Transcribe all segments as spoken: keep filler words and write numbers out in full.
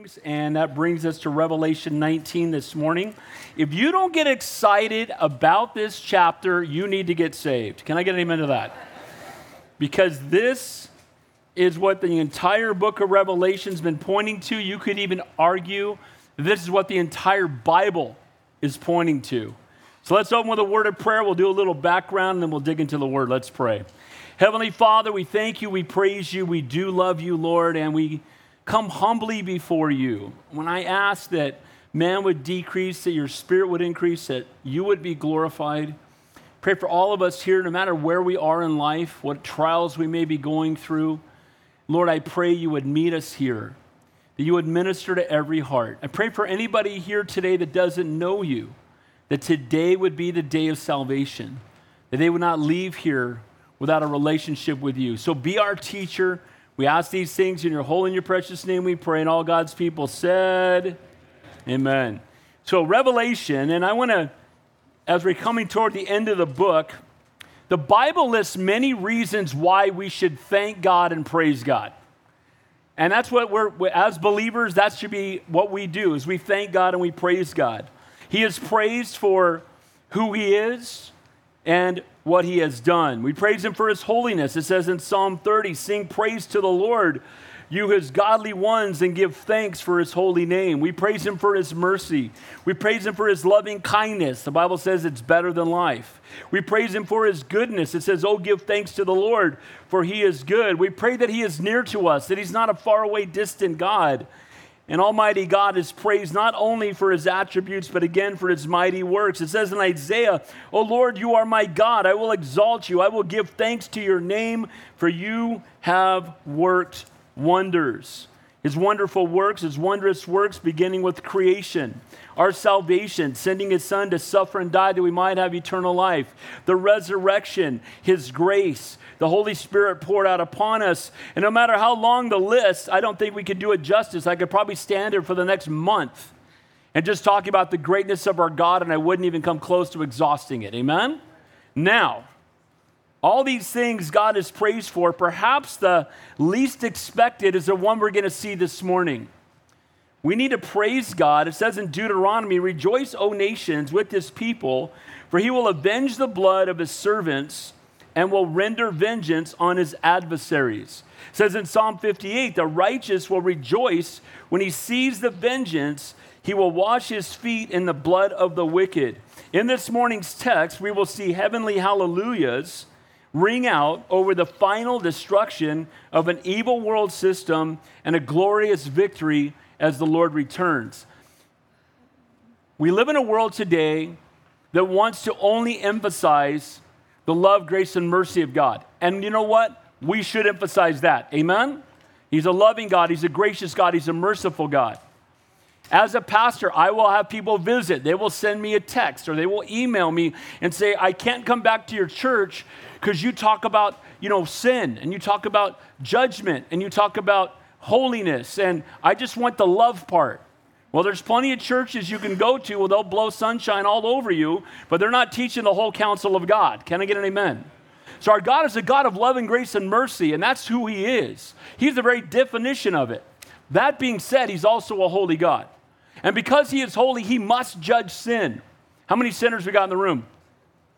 things, and that brings us to Revelation nineteen this morning. If you don't get excited about this chapter, you need to get saved. Can I get an amen to that? Because this is what the entire book of Revelation has been pointing to. You could even argue this is what the entire Bible is pointing to. So let's open with a word of prayer. We'll do a little background, and then we'll dig into the word. Let's pray. Heavenly Father, we thank you, we praise you, we do love you, Lord, and we come humbly before you. When I ask that man would decrease, that your spirit would increase, that you would be glorified, pray for all of us here, no matter where we are in life, what trials we may be going through. Lord, I pray you would meet us here, that you would minister to every heart. I pray for anybody here today that doesn't know you, that today would be the day of salvation, that they would not leave here without a relationship with you. So be our teacher. We ask these things in your holy and your precious name we pray, and all God's people said, amen. amen. So Revelation, and I want to, as we're coming toward the end of the book, the Bible lists many reasons why we should thank God and praise God. And that's what we're, as believers, that should be what we do, is we thank God and we praise God. He is praised for who he is and what he has done. We praise him for his holiness. It says in Psalm thirty, sing praise to the Lord, you his godly ones, and give thanks for his holy name. We praise him for his mercy. We praise him for his loving kindness. The Bible says it's better than life. We praise him for his goodness. It says, oh, give thanks to the Lord, for he is good. We pray that he is near to us, that he's not a faraway, distant God. And Almighty God is praised not only for his attributes, but again for his mighty works. It says in Isaiah, O Lord, you are my God. I will exalt you. I will give thanks to your name, for you have worked wonders. His wonderful works, his wondrous works, beginning with creation, our salvation, sending his son to suffer and die that we might have eternal life, the resurrection, his grace, the Holy Spirit poured out upon us. And no matter how long the list, I don't think we could do it justice. I could probably stand here for the next month and just talk about the greatness of our God, and I wouldn't even come close to exhausting it. Amen? Now, all these things God is praised for. Perhaps the least expected is the one we're going to see this morning. We need to praise God. It says in Deuteronomy, rejoice, O nations, with his people, for he will avenge the blood of his servants and will render vengeance on his adversaries. It says in Psalm fifty-eight, the righteous will rejoice when he sees the vengeance. He will wash his feet in the blood of the wicked. In this morning's text, we will see heavenly hallelujahs ring out over the final destruction of an evil world system and a glorious victory as the Lord returns. We live in a world today that wants to only emphasize the love, grace, and mercy of God. And you know what? We should emphasize that. Amen? He's a loving God. He's a gracious God. He's a merciful God. As a pastor, I will have people visit. They will send me a text or they will email me and say, I can't come back to your church because you talk about, you know, sin, and you talk about judgment, and you talk about holiness, and I just want the love part. Well, there's plenty of churches you can go to where they'll blow sunshine all over you, but they're not teaching the whole counsel of God. Can I get an amen? So our God is a God of love and grace and mercy, and that's who he is. He's the very definition of it. That being said, he's also a holy God. And because he is holy, he must judge sin. How many sinners we got in the room?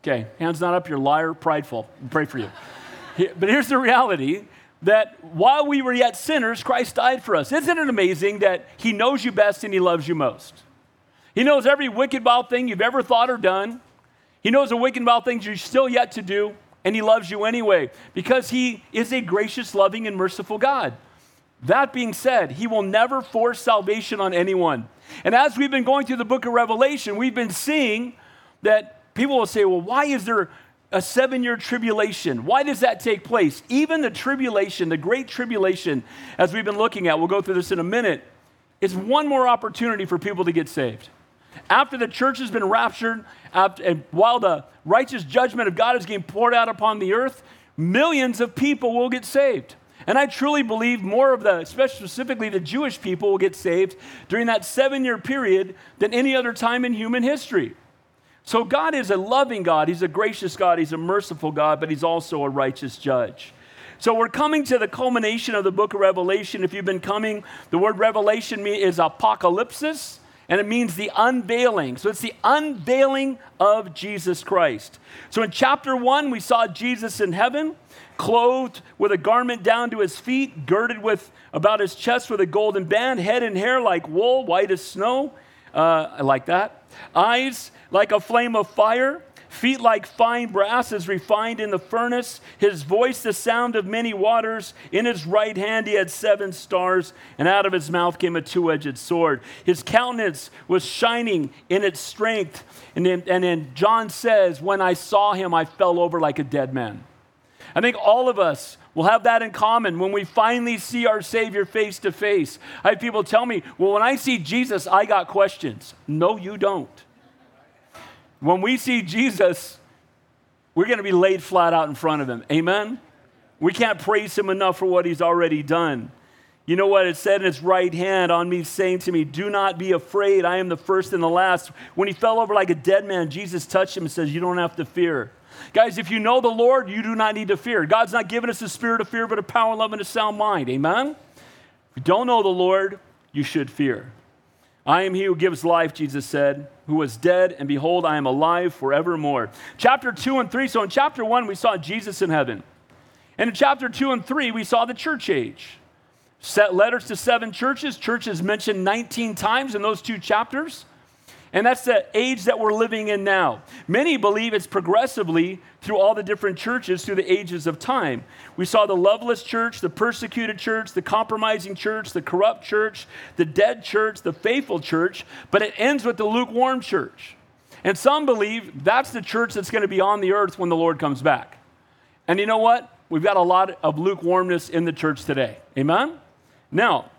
Okay, hands not up, you're liar, prideful. We pray for you. But here's the reality, that while we were yet sinners, Christ died for us. Isn't it amazing that he knows you best and he loves you most? He knows every wicked, vile thing you've ever thought or done. He knows the wicked, vile things you're still yet to do, and he loves you anyway because he is a gracious, loving, and merciful God. That being said, he will never force salvation on anyone. And as we've been going through the book of Revelation, we've been seeing that people will say, well, why is there a seven-year tribulation? Why does that take place? Even the tribulation, the great tribulation, as we've been looking at, we'll go through this in a minute, is one more opportunity for people to get saved. After the church has been raptured, after, and while the righteous judgment of God is being poured out upon the earth, millions of people will get saved. And I truly believe more of the, specifically the Jewish people, will get saved during that seven-year period than any other time in human history. So God is a loving God. He's a gracious God. He's a merciful God, but he's also a righteous judge. So we're coming to the culmination of the book of Revelation. If you've been coming, the word revelation is apocalypsis, and it means the unveiling. So it's the unveiling of Jesus Christ. So in chapter one, we saw Jesus in heaven, clothed with a garment down to his feet, girded with about his chest with a golden band, head and hair like wool, white as snow. Uh, I like that. Eyes like a flame of fire, feet like fine brass as refined in the furnace, his voice the sound of many waters. In his right hand he had seven stars, and out of his mouth came a two-edged sword. His countenance was shining in its strength. And then, and then John says, when I saw him, I fell over like a dead man. I think all of us will have that in common when we finally see our Savior face to face. I have people tell me, well, when I see Jesus, I got questions. No, you don't. When we see Jesus, we're going to be laid flat out in front of him. Amen? We can't praise him enough for what he's already done. You know what it said in his right hand on me, saying to me, do not be afraid. I am the first and the last. When he fell over like a dead man, Jesus touched him and says, you don't have to fear. Guys, if you know the Lord, you do not need to fear. God's not giving us a spirit of fear, but a power, love, and a sound mind. Amen? If you don't know the Lord, you should fear. I am he who gives life, Jesus said, who was dead, and behold, I am alive forevermore. Chapter two and three. So in chapter one, we saw Jesus in heaven. And in chapter two and three, we saw the church age. Set letters to seven churches. Churches mentioned nineteen times in those two chapters. And that's the age that we're living in now. Many believe it's progressively through all the different churches through the ages of time. We saw the loveless church, the persecuted church, the compromising church, the corrupt church, the dead church, the faithful church, but it ends with the lukewarm church. And some believe that's the church that's going to be on the earth when the Lord comes back. And you know what? We've got a lot of lukewarmness in the church today. Amen? Now,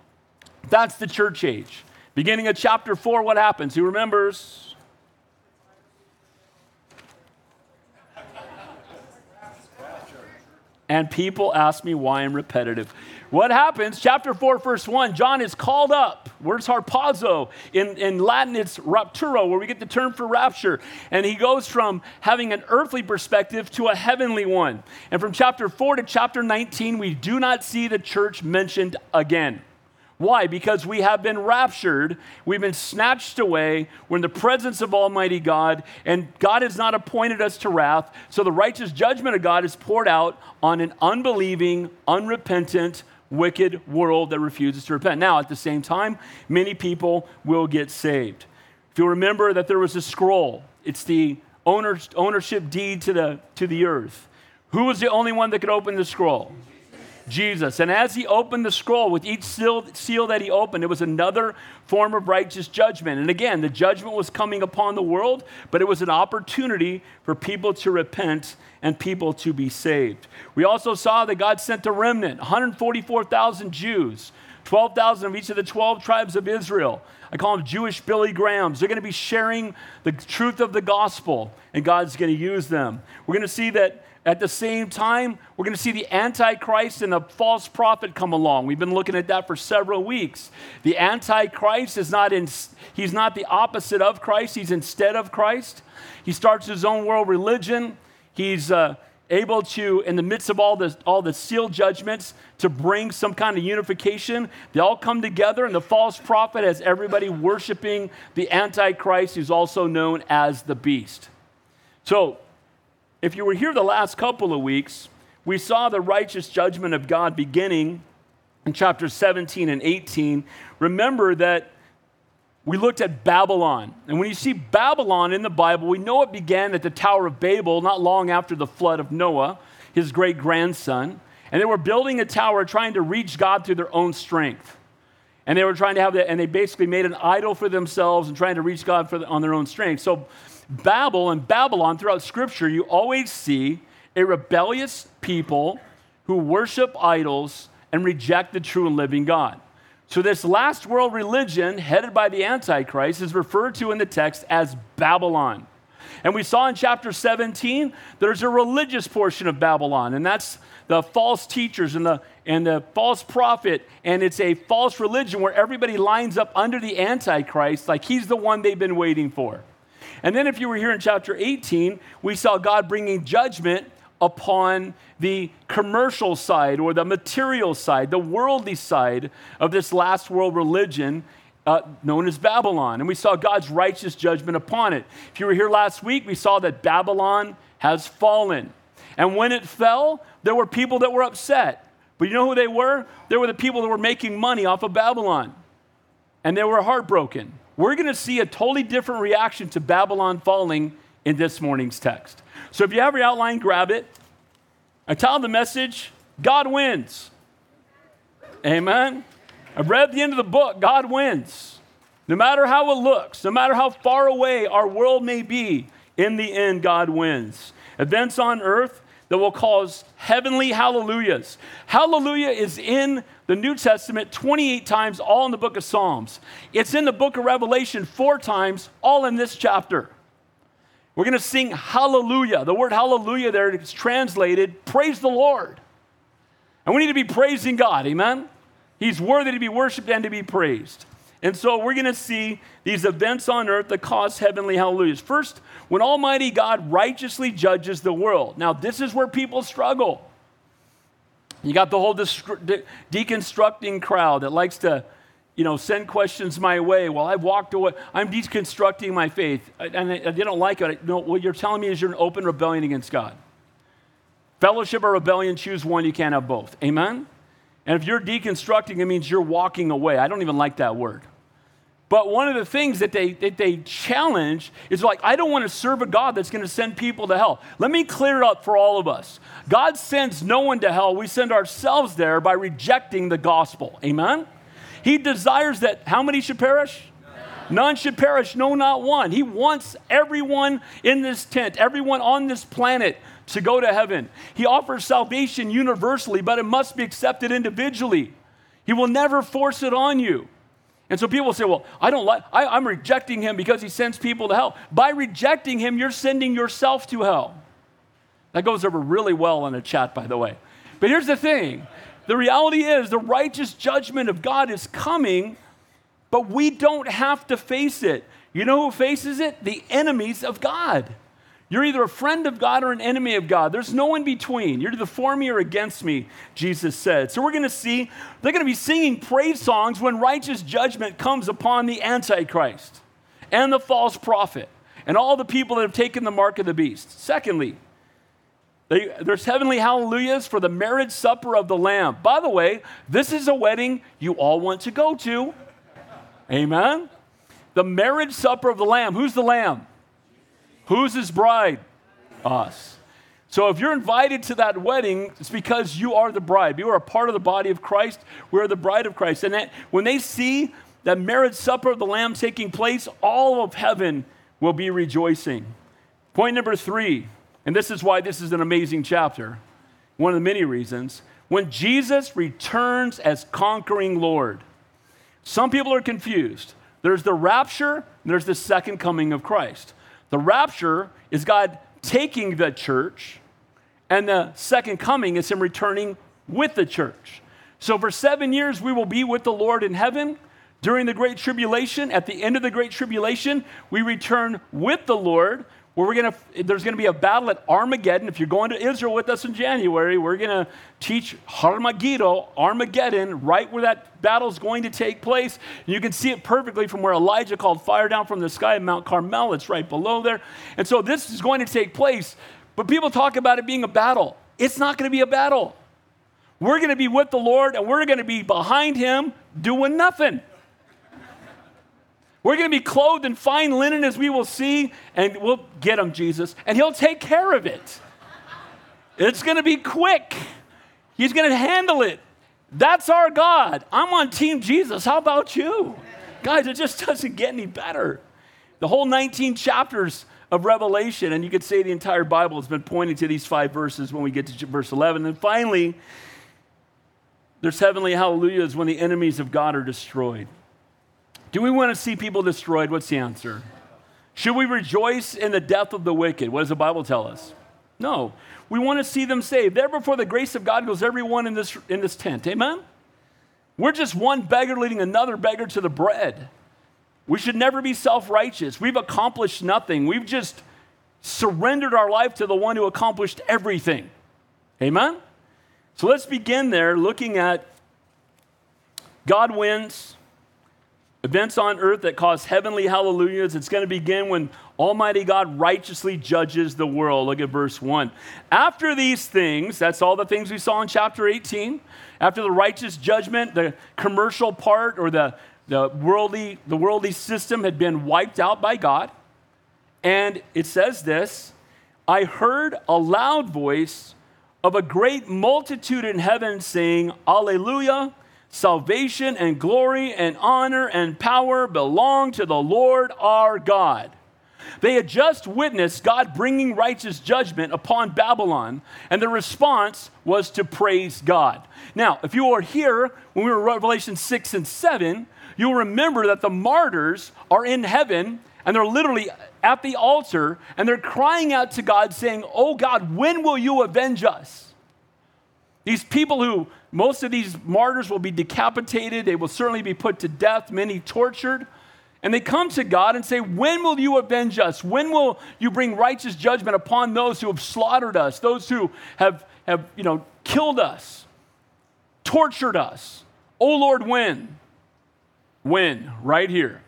that's the church age. Beginning of chapter four, what happens? Who remembers? And people ask me why I'm repetitive. What happens? Chapter four, verse one, John is called up. Where's harpazo? In, in Latin, it's rapturo, where we get the term for rapture. And he goes from having an earthly perspective to a heavenly one. And from chapter four to chapter nineteen, we do not see the church mentioned again. Why? Because we have been raptured, we've been snatched away, we're in the presence of Almighty God, and God has not appointed us to wrath, so the righteous judgment of God is poured out on an unbelieving, unrepentant, wicked world that refuses to repent. Now, at the same time, many people will get saved. If you remember that there was a scroll, it's the owner, ownership deed to the, to the earth. Who was the only one that could open the scroll? Jesus. And as he opened the scroll, with each seal, seal that he opened, it was another form of righteous judgment. And again, the judgment was coming upon the world, but it was an opportunity for people to repent and people to be saved. We also saw that God sent a remnant, one hundred forty-four thousand Jews, twelve thousand of each of the twelve tribes of Israel. I call them Jewish Billy Grahams. They're going to be sharing the truth of the gospel, and God's going to use them. We're going to see that at the same time, we're going to see the Antichrist and the false prophet come along. We've been looking at that for several weeks. The Antichrist is not in, he's not the opposite of Christ. He's instead of Christ. He starts his own world religion. He's uh, able to, in the midst of all the, all the seal judgments, to bring some kind of unification. They all come together, and the false prophet has everybody worshiping the Antichrist, who's also known as the beast. So, if you were here the last couple of weeks, we saw the righteous judgment of God beginning in chapters seventeen and eighteen. Remember that we looked at Babylon. And when you see Babylon in the Bible, we know it began at the Tower of Babel not long after the flood of Noah, his great-grandson. And they were building a tower trying to reach God through their own strength. And they were trying to have that, and they basically made an idol for themselves and trying to reach God for the, on their own strength. So Babel and Babylon, throughout Scripture, you always see a rebellious people who worship idols and reject the true and living God. So this last world religion, headed by the Antichrist, is referred to in the text as Babylon. And we saw in chapter seventeen, there's a religious portion of Babylon, and that's the false teachers and the and the false prophet, and it's a false religion where everybody lines up under the Antichrist like he's the one they've been waiting for. And then if you were here in chapter eighteen, we saw God bringing judgment upon the commercial side or the material side, the worldly side of this last world religion uh, known as Babylon. And we saw God's righteous judgment upon it. If you were here last week, we saw that Babylon has fallen. And when it fell, there were people that were upset. But you know who they were? They were the people that were making money off of Babylon. And they were heartbroken. We're going to see a totally different reaction to Babylon falling in this morning's text. So if you have your outline, grab it. I titled the message, God Wins. Amen. I read the end of the book, God Wins. No matter how it looks, no matter how far away our world may be, in the end, God wins. Events on earth that will cause heavenly hallelujahs. Hallelujah is in the New Testament twenty-eight times, all in the book of Psalms. It's in the book of Revelation four times, all in this chapter. We're going to sing hallelujah. The word hallelujah there is translated, praise the Lord. And we need to be praising God, amen? He's worthy to be worshiped and to be praised. And so we're going to see these events on earth that cause heavenly hallelujahs. First, when Almighty God righteously judges the world. Now, this is where people struggle. You got the whole de- de- deconstructing crowd that likes to, you know, send questions my way. Well, I've walked away. I'm deconstructing my faith. And they don't like it. No, what you're telling me is you're in open rebellion against God. Fellowship or rebellion, choose one. You can't have both. Amen? And if you're deconstructing, it means you're walking away. I don't even like that word. But one of the things that they that they challenge is like, I don't want to serve a God that's going to send people to hell. Let me clear it up for all of us. God sends no one to hell. We send ourselves there by rejecting the gospel. Amen? He desires that how many should perish? None. None should perish. No, not one. He wants everyone in this tent, everyone on this planet to go to heaven. He offers salvation universally, but it must be accepted individually. He will never force it on you. And so people say, well, I don't like, I, I'm rejecting him because he sends people to hell. By rejecting him, you're sending yourself to hell. That goes over really well in a chat, by the way. But here's the thing. The reality is the righteous judgment of God is coming, but we don't have to face it. You know who faces it? The enemies of God. You're either a friend of God or an enemy of God. There's no in between. You're either for me or against me, Jesus said. So we're going to see, they're going to be singing praise songs when righteous judgment comes upon the Antichrist and the false prophet and all the people that have taken the mark of the beast. Secondly, they, there's heavenly hallelujahs for the marriage supper of the Lamb. By the way, this is a wedding you all want to go to. Amen. The marriage supper of the Lamb. Who's the Lamb? Who's his bride? Us. So if you're invited to that wedding, it's because you are the bride. You are a part of the body of Christ. We're the bride of Christ. And that, when they see that marriage supper of the Lamb taking place, all of heaven will be rejoicing. Point number three, and this is why this is an amazing chapter, one of the many reasons, when Jesus returns as conquering Lord. Some people are confused. There's the rapture, and there's the second coming of Christ. The rapture is God taking the church, and the second coming is him returning with the church. So for seven years, we will be with the Lord in heaven. During the Great Tribulation, at the end of the Great Tribulation, we return with the Lord, where we're gonna, there's going to be a battle at Armageddon. If you're going to Israel with us in January, we're going to teach Harmageddon, Armageddon, right where that battle's going to take place. And you can see it perfectly from where Elijah called fire down from the sky at Mount Carmel. It's right below there. And so this is going to take place. But people talk about it being a battle. It's not going to be a battle. We're going to be with the Lord, and we're going to be behind him doing nothing. We're going to be clothed in fine linen, as we will see, and we'll get him, Jesus, and he'll take care of it. It's going to be quick. He's going to handle it. That's our God. I'm on Team Jesus. How about you? Guys, it just doesn't get any better. The whole nineteen chapters of Revelation, and you could say the entire Bible has been pointing to these five verses when we get to verse eleven. And finally, there's heavenly hallelujahs when the enemies of God are destroyed. Do we want to see people destroyed? What's the answer? Should we rejoice in the death of the wicked? What does the Bible tell us? No. We want to see them saved. There before the grace of God goes everyone in this, in this tent. Amen? We're just one beggar leading another beggar to the bread. We should never be self-righteous. We've accomplished nothing. We've just surrendered our life to the one who accomplished everything. Amen? So let's begin there looking at God wins, events on earth that cause heavenly hallelujahs. It's going to begin when Almighty God righteously judges the world. Look at verse one. After these things, that's all the things we saw in chapter eighteen. After the righteous judgment, the commercial part or the, the worldly, the worldly system had been wiped out by God. And it says this, I heard a loud voice of a great multitude in heaven saying, Alleluia, salvation and glory and honor and power belong to the Lord our God. They had just witnessed God bringing righteous judgment upon Babylon, and the response was to praise God. Now, if you were here when we were in Revelation six and seven, you'll remember that the martyrs are in heaven, and they're literally at the altar, and they're crying out to God saying, oh God, when will you avenge us? These people who, most of these martyrs will be decapitated, they will certainly be put to death, many tortured, and they come to God and say, when will you avenge us? When will you bring righteous judgment upon those who have slaughtered us, those who have, have you know, killed us, tortured us? Oh Lord, when? When? Right here.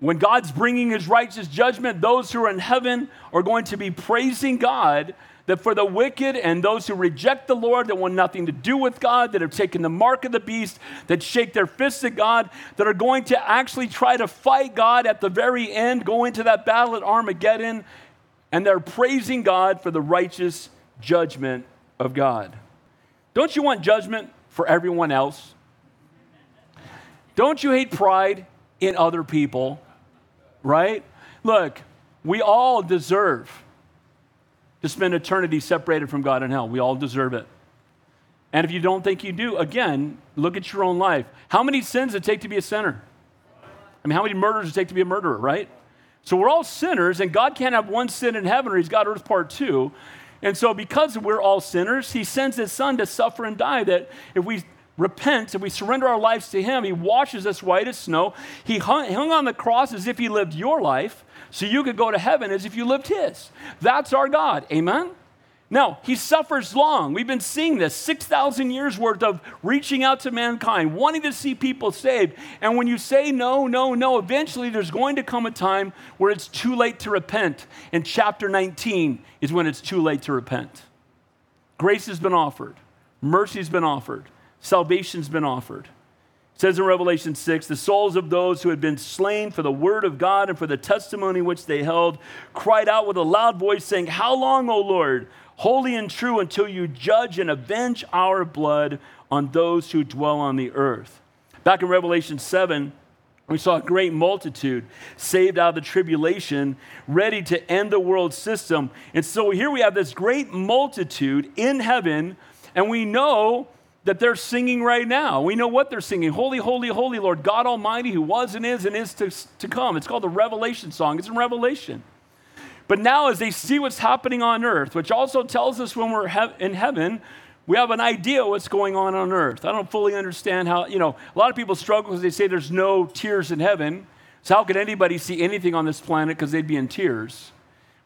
When God's bringing his righteous judgment, those who are in heaven are going to be praising God, that for the wicked and those who reject the Lord, that want nothing to do with God, that have taken the mark of the beast, that shake their fists at God, that are going to actually try to fight God at the very end, go into that battle at Armageddon, and they're praising God for the righteous judgment of God. Don't you want judgment for everyone else? Don't you hate pride in other people? Right? Look, we all deserve to spend eternity separated from God in hell. We all deserve it. And if you don't think you do, again, look at your own life. How many sins does it take to be a sinner? I mean, how many murders does it take to be a murderer, right? So we're all sinners, and God can't have one sin in heaven, or he's got earth part two. And so because we're all sinners, he sends his son to suffer and die, that if we repent, if we surrender our lives to him, he washes us white as snow. He hung, hung on the cross as if he lived your life, so you could go to heaven as if you lived his. That's our God, amen? Now, he suffers long. We've been seeing this, six thousand years worth of reaching out to mankind, wanting to see people saved. And when you say no, no, no, eventually there's going to come a time where it's too late to repent. And chapter nineteen is when it's too late to repent. Grace has been offered. Mercy's been offered. Salvation's been offered. It says in Revelation six, the souls of those who had been slain for the word of God and for the testimony which they held cried out with a loud voice saying, how long, O Lord, holy and true, until you judge and avenge our blood on those who dwell on the earth? Back in Revelation seven, we saw a great multitude saved out of the tribulation, ready to end the world system. And so here we have this great multitude in heaven, and we know that they're singing right now. We know what they're singing. Holy, holy, holy Lord, God Almighty, who was and is and is to, to come. It's called the Revelation song. It's in Revelation. But now as they see what's happening on earth, which also tells us when we're he- in heaven, we have an idea what's going on on earth. I don't fully understand how, you know, a lot of people struggle because they say there's no tears in heaven. So how could anybody see anything on this planet, because they'd be in tears?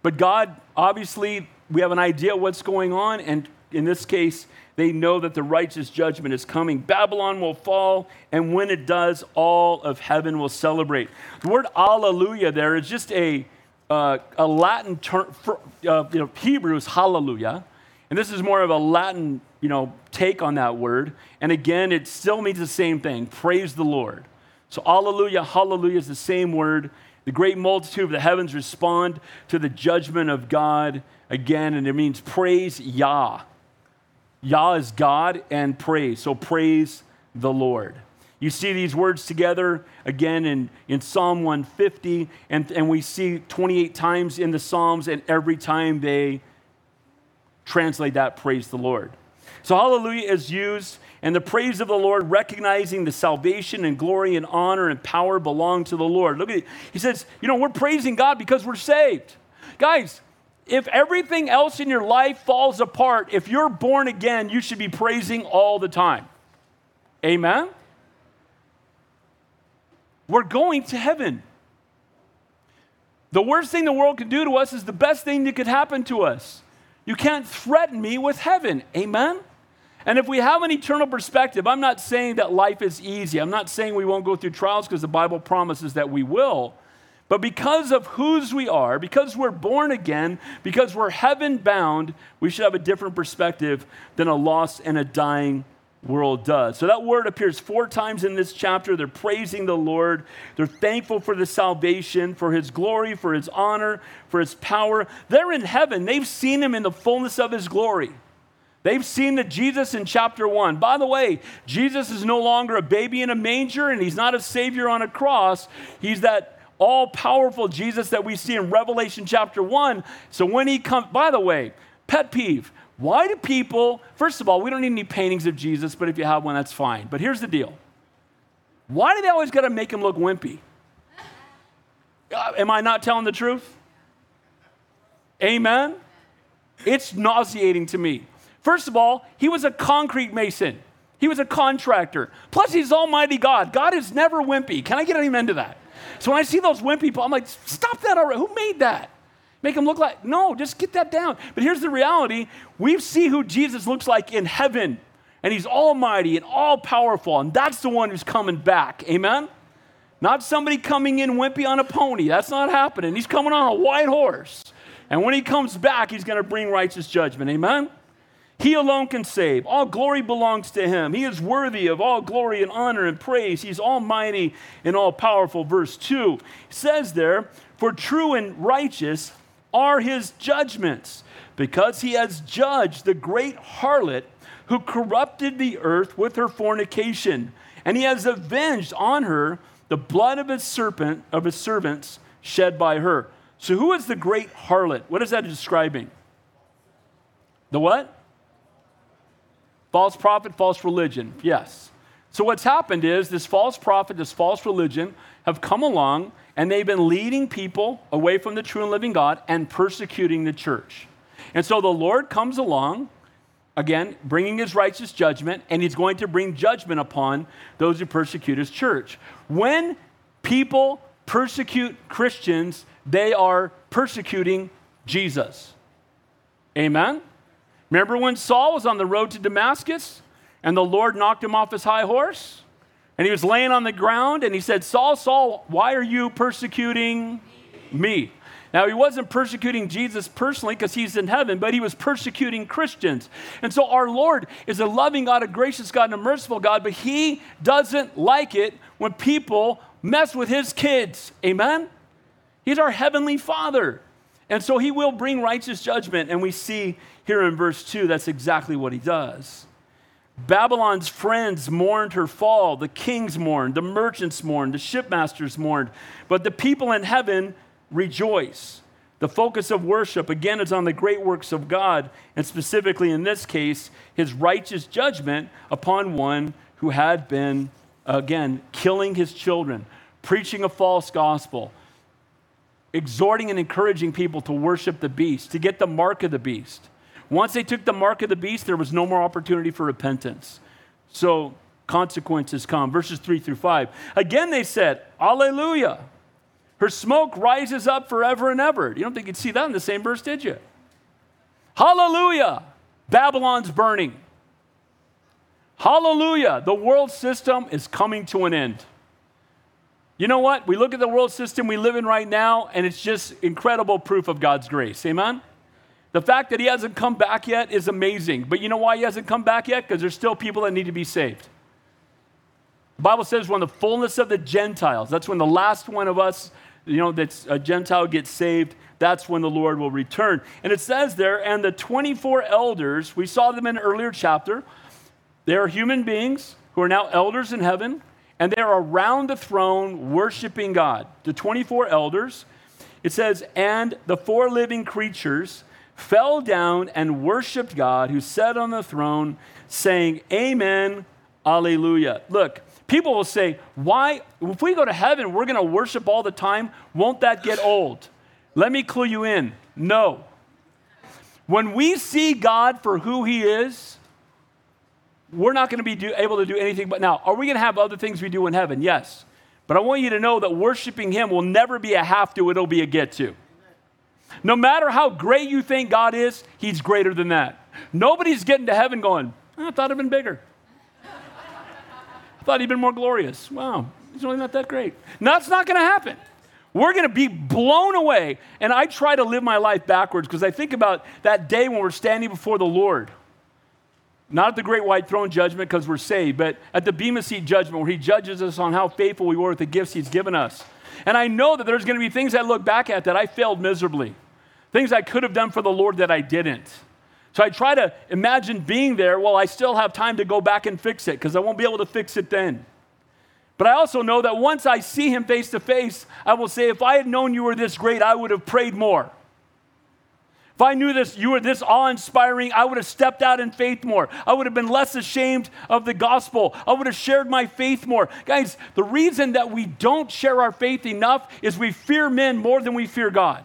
But God, obviously, we have an idea what's going on, and in this case, they know that the righteous judgment is coming. Babylon will fall, and when it does, all of heaven will celebrate. The word "alleluia" there is just a uh, a Latin term. For, uh, you know, Hebrew is "hallelujah," and this is more of a Latin, you know, take on that word. And again, it still means the same thing: praise the Lord. So, "alleluia," "hallelujah" is the same word. The great multitude of the heavens respond to the judgment of God again, and it means praise Yah. Yah is God and praise, so praise the Lord. You see these words together again in, in Psalm one fifty, and, and we see twenty-eight times in the Psalms, and every time they translate that, praise the Lord. So hallelujah is used, and the praise of the Lord, recognizing the salvation and glory and honor and power belong to the Lord. Look at it. He says, you know, we're praising God because we're saved. Guys, if everything else in your life falls apart, if you're born again, you should be praising all the time. Amen? We're going to heaven. The worst thing the world can do to us is the best thing that could happen to us. You can't threaten me with heaven. Amen? And if we have an eternal perspective, I'm not saying that life is easy. I'm not saying we won't go through trials, because the Bible promises that we will. But because of whose we are, because we're born again, because we're heaven-bound, we should have a different perspective than a lost and a dying world does. So that word appears four times in this chapter. They're praising the Lord. They're thankful for the salvation, for his glory, for his honor, for his power. They're in heaven. They've seen him in the fullness of his glory. They've seen the Jesus in chapter one. By the way, Jesus is no longer a baby in a manger, and he's not a savior on a cross. He's that all-powerful Jesus that we see in Revelation chapter one. So when he comes, by the way, pet peeve, why do people, first of all, we don't need any paintings of Jesus, but if you have one, that's fine. But here's the deal. Why do they always got to make him look wimpy? Uh, am I not telling the truth? Amen? It's nauseating to me. First of all, he was a concrete mason. He was a contractor. Plus, he's almighty God. God is never wimpy. Can I get an amen to that? So when I see those wimpy people, I'm like, stop that already. Who made that? Make him look like, no, just get that down. But here's the reality. We see who Jesus looks like in heaven, and he's almighty and all-powerful, and that's the one who's coming back. Amen? Not somebody coming in wimpy on a pony. That's not happening. He's coming on a white horse, and when he comes back, he's going to bring righteous judgment. Amen? He alone can save. All glory belongs to him. He is worthy of all glory and honor and praise. He's almighty and all-powerful. Verse two says there, for true and righteous are his judgments, because he has judged the great harlot who corrupted the earth with her fornication, and he has avenged on her the blood of his serpent of his servants shed by her. So who is the great harlot? What is that describing? The what? False prophet, false religion. Yes. So what's happened is this false prophet, this false religion have come along, and they've been leading people away from the true and living God and persecuting the church. And so the Lord comes along, again, bringing his righteous judgment, and he's going to bring judgment upon those who persecute his church. When people persecute Christians, they are persecuting Jesus. Amen? Remember when Saul was on the road to Damascus, and the Lord knocked him off his high horse? And he was laying on the ground, and he said, Saul, Saul, why are you persecuting me? Now, he wasn't persecuting Jesus personally, because he's in heaven, but he was persecuting Christians. And so our Lord is a loving God, a gracious God, and a merciful God, but he doesn't like it when people mess with his kids. Amen? He's our heavenly Father. And so he will bring righteous judgment, and we see here in verse two, that's exactly what he does. Babylon's friends mourned her fall. The kings mourned, the merchants mourned, the shipmasters mourned, but the people in heaven rejoice. The focus of worship, again, is on the great works of God, and specifically in this case, his righteous judgment upon one who had been, again, killing his children, preaching a false gospel, exhorting and encouraging people to worship the beast, to get the mark of the beast. Once they took the mark of the beast, there was no more opportunity for repentance. So consequences come. Verses three through five. Again, they said, Alleluia. Her smoke rises up forever and ever. You don't think you'd see that in the same verse, did you? Hallelujah. Babylon's burning. Hallelujah. The world system is coming to an end. You know what? We look at the world system we live in right now, and it's just incredible proof of God's grace. Amen? The fact that he hasn't come back yet is amazing. But you know why he hasn't come back yet? Because there's still people that need to be saved. The Bible says when the fullness of the Gentiles, that's when the last one of us, you know, that's a Gentile gets saved, that's when the Lord will return. And it says there, and the twenty-four elders, we saw them in an earlier chapter, they are human beings who are now elders in heaven, and they are around the throne worshiping God. The twenty-four elders, it says, and the four living creatures fell down and worshiped God who sat on the throne, saying, Amen, Alleluia. Look, people will say, why, if we go to heaven, we're going to worship all the time. Won't that get old? Let me clue you in. No. When we see God for who he is, we're not going to be do, able to do anything but now. Are we going to have other things we do in heaven? Yes. But I want you to know that worshiping him will never be a have to, it'll be a get to. No matter how great you think God is, he's greater than that. Nobody's getting to heaven going, oh, I thought it'd been bigger. I thought he'd been more glorious. Wow, he's really not that great. No, that's not going to happen. We're going to be blown away. And I try to live my life backwards because I think about that day when we're standing before the Lord. Not at the great white throne judgment because we're saved, but at the Bema Seat judgment where he judges us on how faithful we were with the gifts he's given us. And I know that there's going to be things I look back at that I failed miserably. Things I could have done for the Lord that I didn't. So I try to imagine being there while I still have time to go back and fix it because I won't be able to fix it then. But I also know that once I see him face to face, I will say, if I had known you were this great, I would have prayed more. If I knew this, you were this awe-inspiring, I would have stepped out in faith more. I would have been less ashamed of the gospel. I would have shared my faith more. Guys, the reason that we don't share our faith enough is we fear men more than we fear God.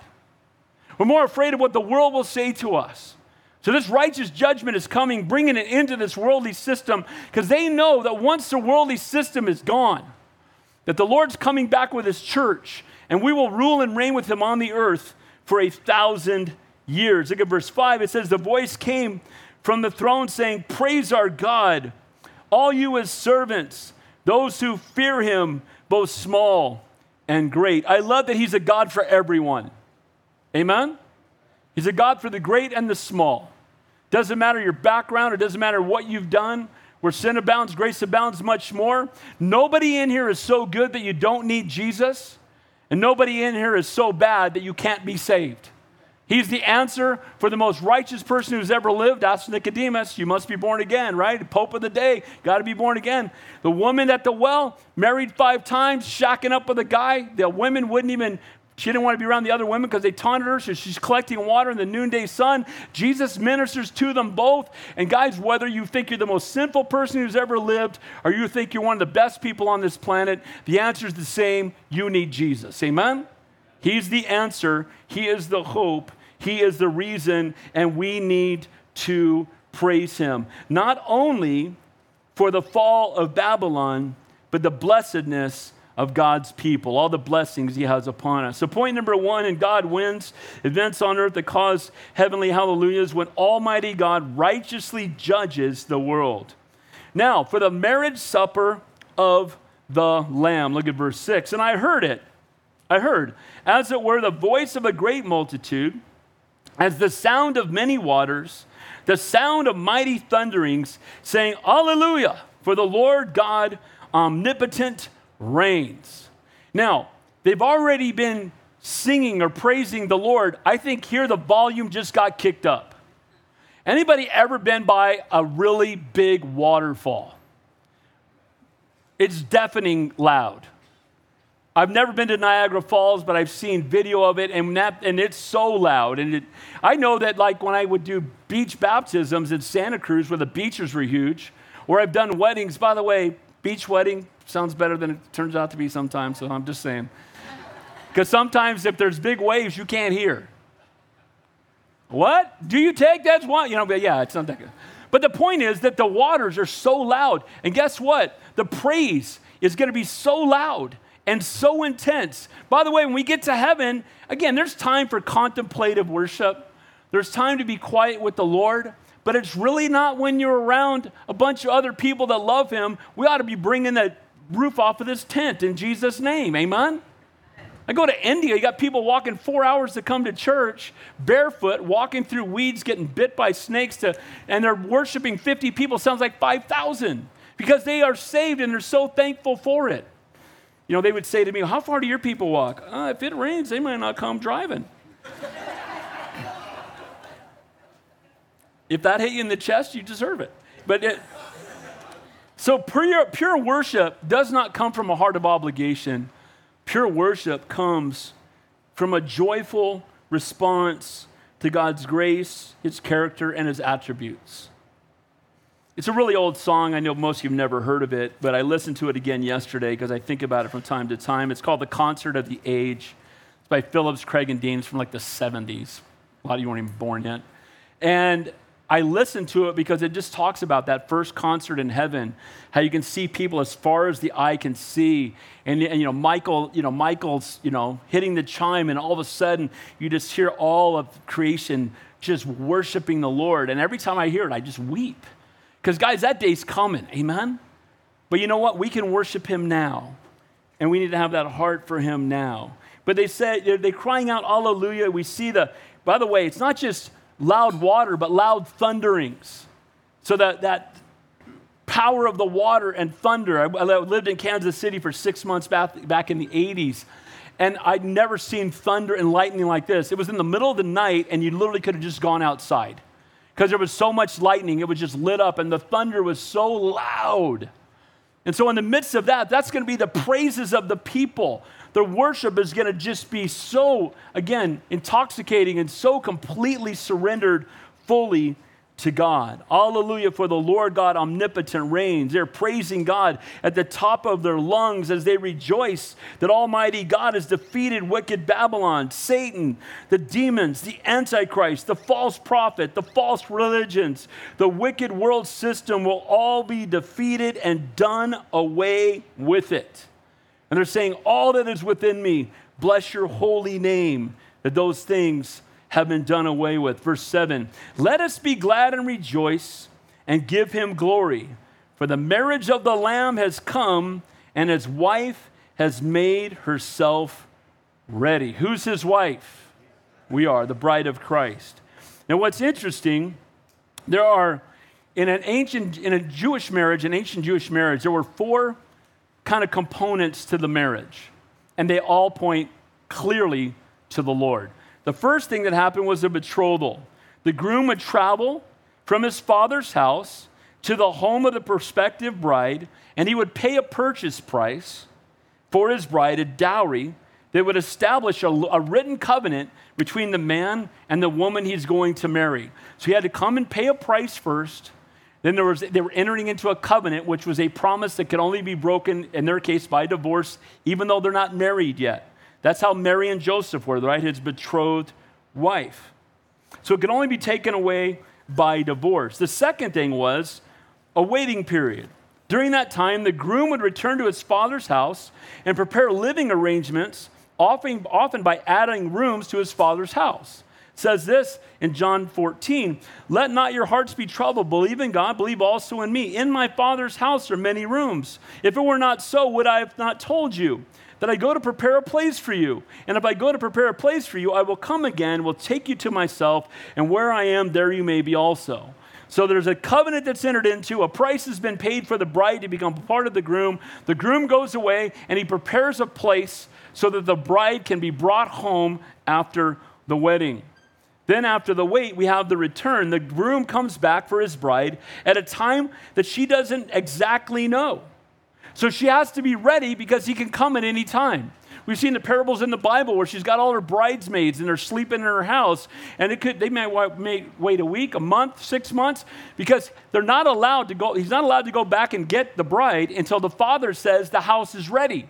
We're more afraid of what the world will say to us. So this righteous judgment is coming, bringing it into this worldly system, because they know that once the worldly system is gone, that the Lord's coming back with his church, and we will rule and reign with him on the earth for a thousand years. Years. Look at verse five. It says, the voice came from the throne saying, praise our God, all you his servants, those who fear him, both small and great. I love that he's a God for everyone. Amen? He's a God for the great and the small. Doesn't matter your background. It doesn't matter what you've done. Where sin abounds, grace abounds much more. Nobody in here is so good that you don't need Jesus. And nobody in here is so bad that you can't be saved. He's the answer for the most righteous person who's ever lived. Ask Nicodemus, you must be born again, right? Pope of the day, got to be born again. The woman at the well, married five times, shacking up with a guy. The women wouldn't even, she didn't want to be around the other women because they taunted her, so she's collecting water in the noonday sun. Jesus ministers to them both. And guys, whether you think you're the most sinful person who's ever lived or you think you're one of the best people on this planet, the answer is the same. You need Jesus. Amen? He's the answer. He is the hope. He is the reason, and we need to praise him, not only for the fall of Babylon, but the blessedness of God's people, all the blessings he has upon us. So point number one, and God wins events on earth that cause heavenly hallelujahs when Almighty God righteously judges the world. Now, for the marriage supper of the Lamb, look at verse six. And I heard it, I heard, as it were, the voice of a great multitude, as the sound of many waters, the sound of mighty thunderings, saying, Alleluia, for the Lord God omnipotent reigns. Now, they've already been singing or praising the Lord. I think here the volume just got kicked up. Anybody ever been by a really big waterfall? It's deafening loud. I've never been to Niagara Falls, but I've seen video of it, and that, and it's so loud. And it, I know that, like when I would do beach baptisms in Santa Cruz, where the beaches were huge, or I've done weddings. By the way, beach wedding sounds better than it turns out to be sometimes. So I'm just saying, because sometimes if there's big waves, you can't hear. What do you take? That's what you know. But yeah, it's not that good. But the point is that the waters are so loud, and guess what? The praise is going to be so loud. And so intense. By the way, when we get to heaven, again, there's time for contemplative worship. There's time to be quiet with the Lord, but it's really not when you're around a bunch of other people that love him. We ought to be bringing the roof off of this tent in Jesus' name. Amen? I go to India, you got people walking four hours to come to church, barefoot, walking through weeds, getting bit by snakes, to, and they're worshiping fifty people. Sounds like five thousand because they are saved and they're so thankful for it. You know, they would say to me, how far do your people walk? Uh, if it rains, they might not come driving. If that hit you in the chest, you deserve it. But it, So pure, pure worship does not come from a heart of obligation. Pure worship comes from a joyful response to God's grace, his character, and his attributes. It's a really old song. I know most of you have never heard of it, but I listened to it again yesterday because I think about it from time to time. It's called The Concert of the Age. It's by Phillips, Craig, and Dean. It's from like the seventies. A lot of you weren't even born yet. And I listen to it because it just talks about that first concert in heaven, how you can see people as far as the eye can see. And, and you know, Michael, you know, Michael's, you know, hitting the chime, and all of a sudden you just hear all of creation just worshiping the Lord. And every time I hear it, I just weep. Because guys, that day's coming, amen? But you know what? We can worship him now. And we need to have that heart for him now. But they said, they're crying out, hallelujah. We see the, by the way, it's not just loud water, but loud thunderings. So that, that power of the water and thunder. I, I lived in Kansas City for six months back, back in the eighties, and I'd never seen thunder and lightning like this. It was in the middle of the night, and you literally could have just gone outside because there was so much lightning. It was just lit up, and the thunder was so loud. And so in the midst of that, that's going to be the praises of the people. The worship is going to just be so, again, intoxicating and so completely surrendered fully to God. Hallelujah, for the Lord God omnipotent reigns. They're praising God at the top of their lungs as they rejoice that Almighty God has defeated wicked Babylon, Satan, the demons, the Antichrist, the false prophet, the false religions, the wicked world system will all be defeated and done away with it. And they're saying, all that is within me, bless your holy name, that those things have been done away with. Verse seven, let us be glad and rejoice and give him glory, for the marriage of the Lamb has come, and his wife has made herself ready. Who's his wife? We are, the bride of Christ. Now what's interesting, there are, in an ancient, in a Jewish marriage, an ancient Jewish marriage, there were four kind of components to the marriage, and they all point clearly to the Lord. The first thing that happened was the betrothal. The groom would travel from his father's house to the home of the prospective bride, and he would pay a purchase price for his bride, a dowry that would establish a, a written covenant between the man and the woman he's going to marry. So he had to come and pay a price first. Then there was, they were entering into a covenant, which was a promise that could only be broken, in their case, by divorce, even though they're not married yet. That's how Mary and Joseph were, right? His betrothed wife. So it could only be taken away by divorce. The second thing was a waiting period. During that time, the groom would return to his father's house and prepare living arrangements, often, often by adding rooms to his father's house. Says this in John fourteen, let not your hearts be troubled. Believe in God, believe also in me. In my Father's house are many rooms. If it were not so, would I have not told you that I go to prepare a place for you? And if I go to prepare a place for you, I will come again, will take you to myself, and where I am, there you may be also. So there's a covenant that's entered into. A price has been paid for the bride to become part of the groom. The groom goes away, and he prepares a place so that the bride can be brought home after the wedding. Then after the wait, we have the return. The groom comes back for his bride at a time that she doesn't exactly know. So she has to be ready because he can come at any time. We've seen the parables in the Bible where she's got all her bridesmaids and they're sleeping in her house. And it could they may wait a week, a month, six months, because they're not allowed to go. He's not allowed to go back and get the bride until the father says the house is ready.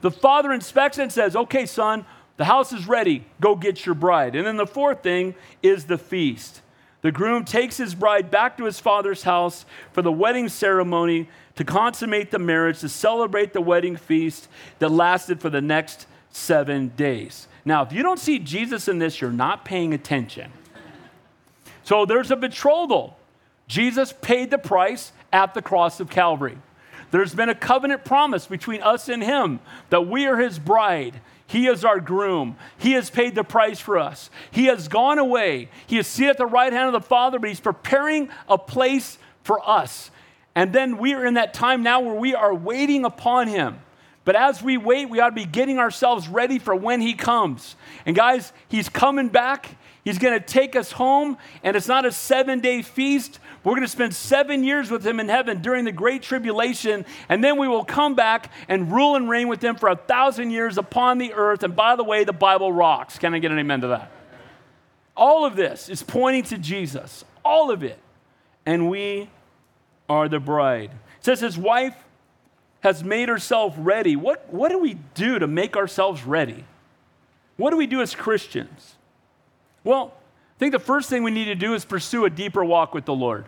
The father inspects it and says, okay, son, the house is ready, go get your bride. And then the fourth thing is the feast. The groom takes his bride back to his father's house for the wedding ceremony, to consummate the marriage, to celebrate the wedding feast that lasted for the next seven days. Now, if you don't see Jesus in this, you're not paying attention. So there's a betrothal. Jesus paid the price at the cross of Calvary. There's been a covenant promise between us and him that we are his bride. He is our groom. He has paid the price for us. He has gone away. He is seated at the right hand of the Father, but he's preparing a place for us. And then we are in that time now where we are waiting upon him. But as we wait, we ought to be getting ourselves ready for when he comes. And guys, he's coming back. He's going to take us home, and it's not a seven-day feast. We're going to spend seven years with him in heaven during the great tribulation, and then we will come back and rule and reign with him for a thousand years upon the earth. And by the way, the Bible rocks. Can I get an amen to that? All of this is pointing to Jesus, all of it. And we are the bride. It says his wife has made herself ready. What, what do we do to make ourselves ready? What do we do as Christians? Well, I think the first thing we need to do is pursue a deeper walk with the Lord.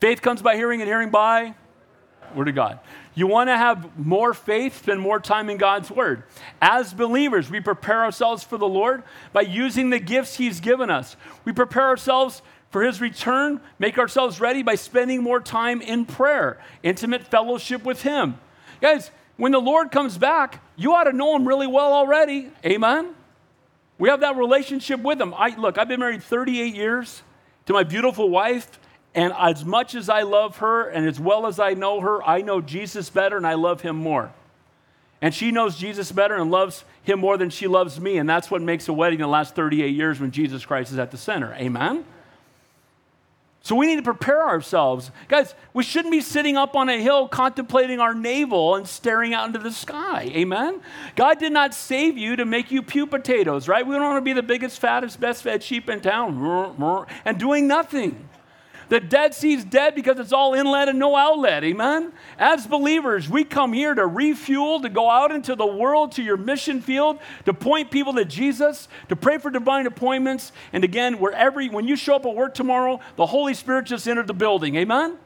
Faith comes by hearing and hearing by Word of God. You want to have more faith, spend more time in God's Word. As believers, we prepare ourselves for the Lord by using the gifts He's given us. We prepare ourselves for His return, make ourselves ready by spending more time in prayer, intimate fellowship with Him. Guys, when the Lord comes back, you ought to know Him really well already. Amen? We have that relationship with Him. I, look, I've been married thirty-eight years to my beautiful wife, and as much as I love her and as well as I know her, I know Jesus better and I love Him more. And she knows Jesus better and loves Him more than she loves me, and that's what makes a wedding the last thirty-eight years when Jesus Christ is at the center. Amen? So we need to prepare ourselves. Guys, we shouldn't be sitting up on a hill contemplating our navel and staring out into the sky. Amen? God did not save you to make you pew potatoes, right? We don't want to be the biggest, fattest, best-fed sheep in town and doing nothing. The Dead Sea's dead because it's all inlet and no outlet. Amen? As believers, we come here to refuel, to go out into the world, to your mission field, to point people to Jesus, to pray for divine appointments. And again, wherever when you show up at work tomorrow, the Holy Spirit just entered the building. Amen?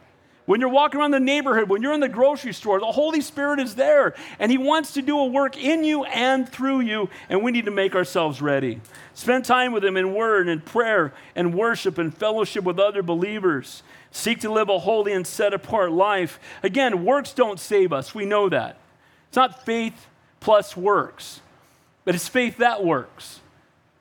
When you're walking around the neighborhood, when you're in the grocery store, the Holy Spirit is there, and He wants to do a work in you and through you, and we need to make ourselves ready. Spend time with Him in word and prayer and worship and fellowship with other believers. Seek to live a holy and set-apart life. Again, works don't save us. We know that. It's not faith plus works, but it's faith that works.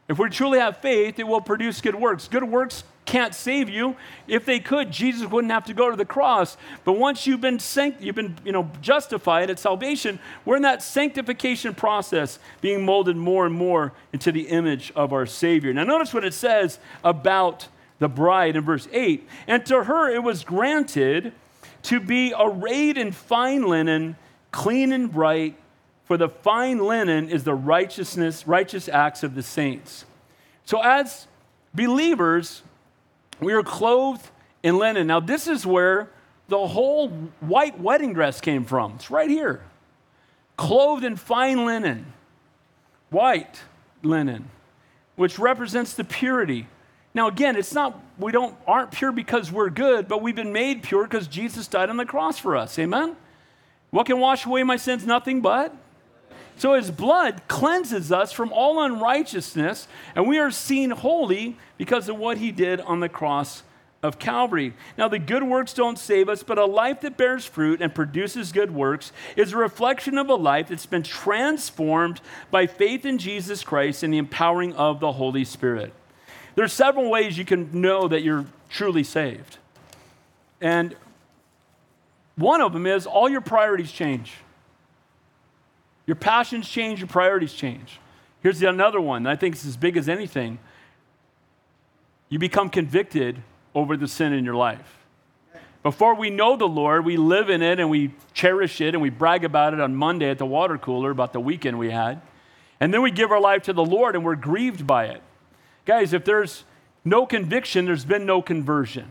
If we truly have faith, it will produce good works. Good works can't save you. If they could, Jesus wouldn't have to go to the cross. But once you've been sanct- you've been, you know, justified at salvation, we're in that sanctification process, being molded more and more into the image of our Savior. Now notice what it says about the bride in verse eight. And to her it was granted to be arrayed in fine linen, clean and bright, for the fine linen is the righteousness, righteous acts of the saints. So as believers, we are clothed in linen. Now, this is where the whole white wedding dress came from. It's right here. Clothed in fine linen, white linen, which represents the purity. Now, again, it's not, we don't aren't pure because we're good, but we've been made pure because Jesus died on the cross for us. Amen? What can wash away my sins? Nothing but. So His blood cleanses us from all unrighteousness, and we are seen holy because of what He did on the cross of Calvary. Now, the good works don't save us, but a life that bears fruit and produces good works is a reflection of a life that's been transformed by faith in Jesus Christ and the empowering of the Holy Spirit. There are several ways you can know that you're truly saved. And one of them is all your priorities change. Your passions change, your priorities change. Here's another one that I think is as big as anything. You become convicted over the sin in your life. Before we know the Lord, we live in it and we cherish it and we brag about it on Monday at the water cooler about the weekend we had. And then we give our life to the Lord and we're grieved by it. Guys, if there's no conviction, there's been no conversion.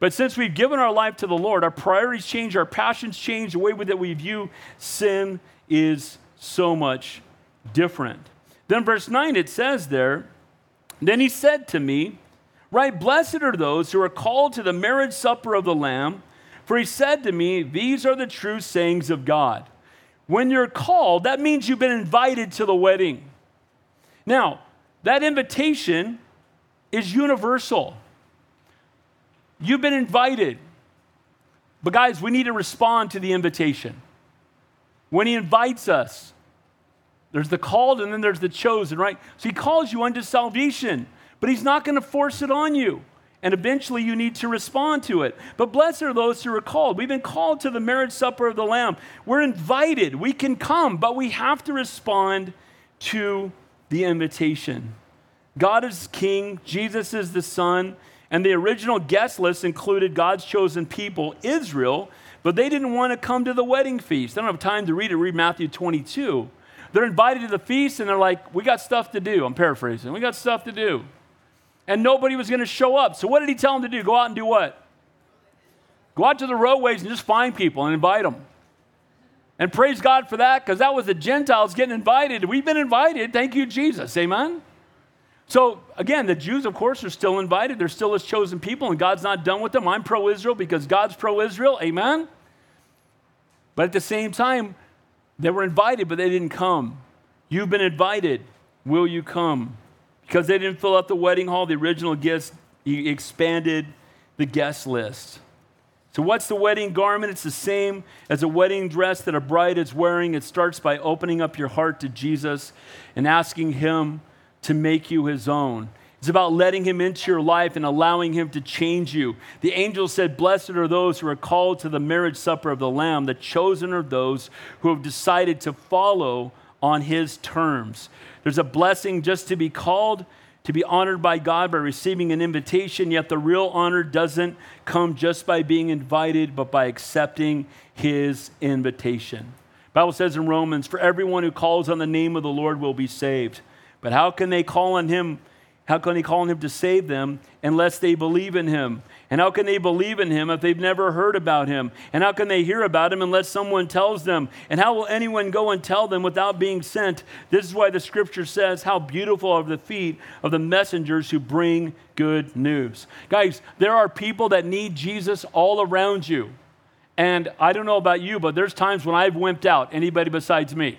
But since we've given our life to the Lord, our priorities change, our passions change, the way that we view sin is so much different. Then verse nine, it says there, then He said to me, right, blessed are those who are called to the marriage supper of the Lamb, for He said to me, these are the true sayings of God. When you're called, that means you've been invited to the wedding. Now, that invitation is universal. You've been invited. But guys, we need to respond to the invitation. When He invites us, there's the called and then there's the chosen, right? So He calls you unto salvation, but He's not going to force it on you. And eventually you need to respond to it. But blessed are those who are called. We've been called to the marriage supper of the Lamb. We're invited. We can come, but we have to respond to the invitation. God is King. Jesus is the Son. And the original guest list included God's chosen people, Israel, but they didn't want to come to the wedding feast. They don't have time to read it. Read Matthew twenty-two. They're invited to the feast, and they're like, we got stuff to do. I'm paraphrasing. We got stuff to do. And nobody was going to show up. So what did He tell them to do? Go out and do what? Go out to the roadways and just find people and invite them. And praise God for that, because that was the Gentiles getting invited. We've been invited. Thank you, Jesus. Amen? So again, the Jews, of course, are still invited. They're still his chosen people, and God's not done with them. I'm pro-Israel because God's pro-Israel. Amen? But at the same time, they were invited, but they didn't come. You've been invited. Will you come? Because they didn't fill out the wedding hall, the original gifts, he expanded the guest list. So what's the wedding garment? It's the same as a wedding dress that a bride is wearing. It starts by opening up your heart to Jesus and asking him to make you his own. It's about letting him into your life and allowing him to change you. The angel said, "Blessed are those who are called to the marriage supper of the Lamb. The chosen are those who have decided to follow on his terms." There's a blessing just to be called, to be honored by God by receiving an invitation, yet the real honor doesn't come just by being invited, but by accepting his invitation. The Bible says in Romans, "For everyone who calls on the name of the Lord will be saved." But how can they call on him? How can they call on him to save them unless they believe in him? And how can they believe in him if they've never heard about him? And how can they hear about him unless someone tells them? And how will anyone go and tell them without being sent? This is why the scripture says, "How beautiful are the feet of the messengers who bring good news." Guys, there are people that need Jesus all around you. And I don't know about you, but there's times when I've wimped out, anybody besides me.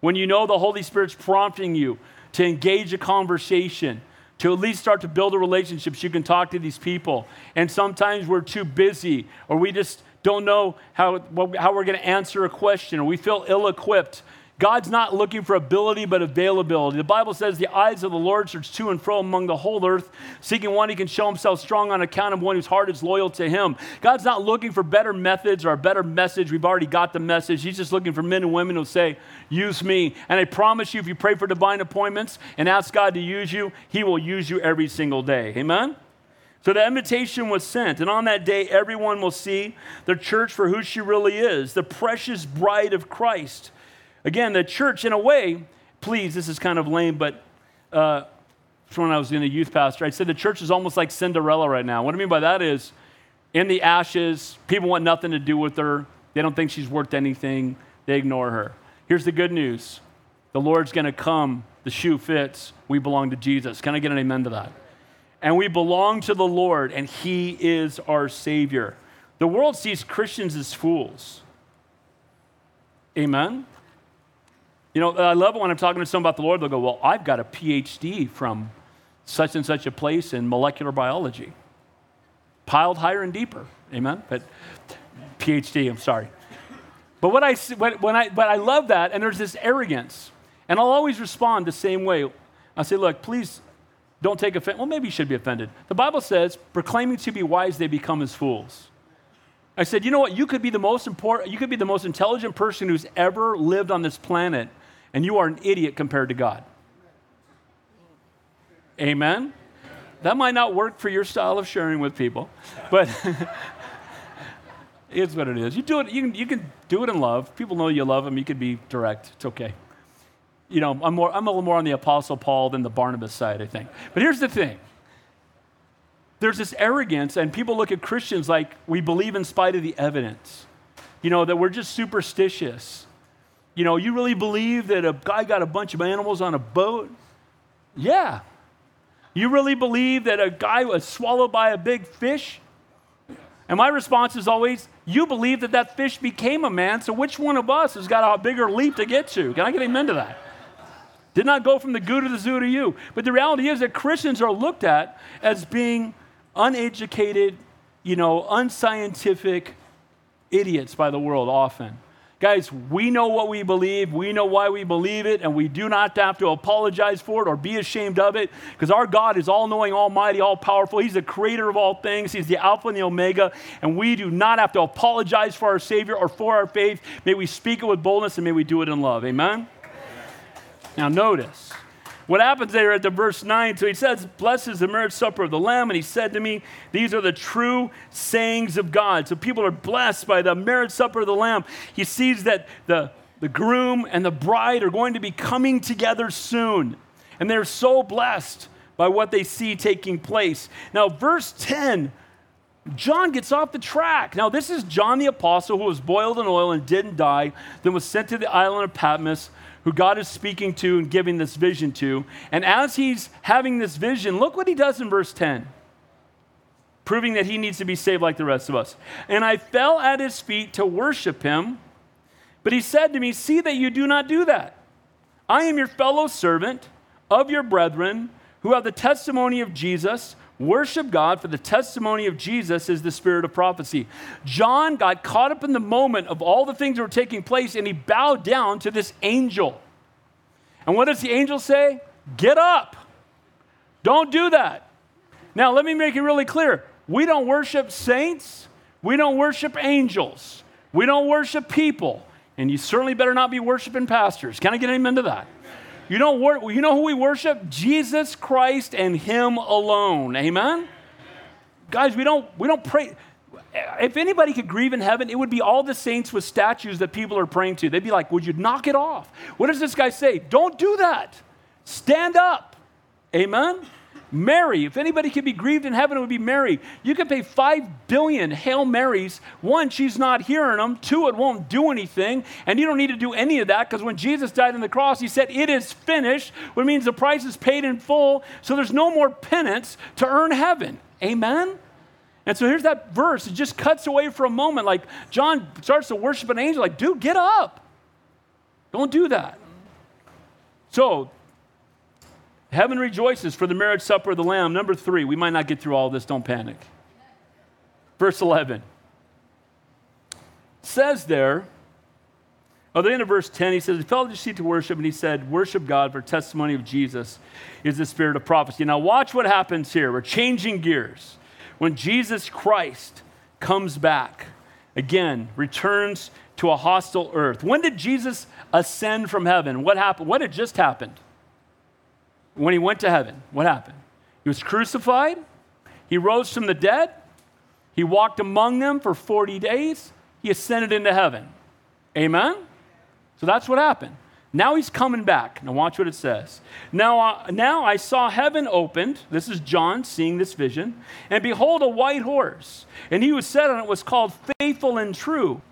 When you know the Holy Spirit's prompting you to engage a conversation, to at least start to build a relationship so you can talk to these people. And sometimes we're too busy, or we just don't know how, how we're going to answer a question, or we feel ill-equipped. God's not looking for ability, but availability. The Bible says the eyes of the Lord search to and fro among the whole earth, seeking one who can show himself strong on account of one whose heart is loyal to him. God's not looking for better methods or a better message. We've already got the message. He's just looking for men and women who say, "Use me." And I promise you, if you pray for divine appointments and ask God to use you, he will use you every single day. Amen? So the invitation was sent, and on that day, everyone will see the church for who she really is, the precious bride of Christ. Again, the church, in a way, please, this is kind of lame, but uh, when I was in a youth pastor, I said the church is almost like Cinderella right now. What I mean by that is, in the ashes, people want nothing to do with her. They don't think she's worth anything. They ignore her. Here's the good news. The Lord's going to come. The shoe fits. We belong to Jesus. Can I get an amen to that? And we belong to the Lord, and he is our Savior. The world sees Christians as fools. Amen? You know, I love it when I'm talking to someone about the Lord. They'll go, "Well, I've got a P H D from such and such a place in molecular biology." Piled higher and deeper. Amen? But P H D, I'm sorry. But what I, when I, but I love that, and there's this arrogance. And I'll always respond the same way. I'll say, "Look, please don't take offense." Well, maybe you should be offended. The Bible says, proclaiming to be wise, they become as fools. I said, "You know what? You could be the most important, you could be the most intelligent person who's ever lived on this planet, and you are an idiot compared to God." Amen? That might not work for your style of sharing with people, but it's what it is. You do it. You can, you can do it in love. People know you love them. You can be direct. It's okay. You know, I'm more. I'm a little more on the Apostle Paul than the Barnabas side, I think. But here's the thing. There's this arrogance, and people look at Christians like we believe in spite of the evidence. You know, that we're just superstitious. You know, "You really believe that a guy got a bunch of animals on a boat?" Yeah. "You really believe that a guy was swallowed by a big fish?" And my response is always, "You believe that that fish became a man, so which one of us has got a bigger leap to get to?" Can I get amen to that? Did not go from the goo to the zoo to you. But the reality is that Christians are looked at as being uneducated, you know, unscientific idiots by the world often. Guys, we know what we believe, we know why we believe it, and we do not have to apologize for it or be ashamed of it, because our God is all-knowing, almighty, all-powerful. He's the creator of all things. He's the Alpha and the Omega, and we do not have to apologize for our Savior or for our faith. May we speak it with boldness, and may we do it in love. Amen? Now notice what happens there at the verse nine. So he says, "Blessed is the marriage supper of the Lamb. And he said to me, these are the true sayings of God." So people are blessed by the marriage supper of the Lamb. He sees that the, the groom and the bride are going to be coming together soon. And they're so blessed by what they see taking place. Now, verse ten, John gets off the track. Now, this is John the Apostle, who was boiled in oil and didn't die, then was sent to the island of Patmos, who God is speaking to and giving this vision to. And as he's having this vision, look what he does in verse ten, proving that he needs to be saved like the rest of us. And I fell at his feet to worship him, but he said to me, see that you do not do that. I am your fellow servant of your brethren who have the testimony of Jesus. Worship God, for the testimony of Jesus is the spirit of prophecy. John got caught up in the moment of all the things that were taking place, and he bowed down to this angel. And what does the angel say? Get up. Don't do that. Now, let me make it really clear. We don't worship saints. We don't worship angels. We don't worship people. And you certainly better not be worshiping pastors. Can I get an amen to that? You don't wor- you know who we worship? Jesus Christ and him alone. Amen? Amen? Guys, we don't we don't pray. If anybody could grieve in heaven, it would be all the saints with statues that people are praying to. They'd be like, would you knock it off? What does this guy say? Don't do that. Stand up. Amen? Mary, if anybody could be grieved in heaven, it would be Mary. You could pay five billion Hail Marys. One, she's not hearing them. Two, it won't do anything. And you don't need to do any of that, because when Jesus died on the cross, he said, it is finished, which means the price is paid in full. So there's no more penance to earn heaven. Amen? And so here's that verse. It just cuts away for a moment. Like John starts to worship an angel. Like, dude, get up. Don't do that. So heaven rejoices for the marriage supper of the Lamb. Number three, we might not get through all this. Don't panic. Verse eleven. Says there, at the end of verse ten, he says, he fell at his feet to worship, and he said, worship God, for testimony of Jesus is the spirit of prophecy. Now watch what happens here. We're changing gears. When Jesus Christ comes back, again, returns to a hostile earth. When did Jesus ascend from heaven? What happened? What had just happened? When he went to heaven, what happened? He was crucified. He rose from the dead. He walked among them for forty days. He ascended into heaven. Amen? So that's what happened. Now he's coming back. Now watch what it says. Now, uh, now I saw heaven opened. This is John seeing this vision. And behold, a white horse. And he who sat on it was called Faithful and True.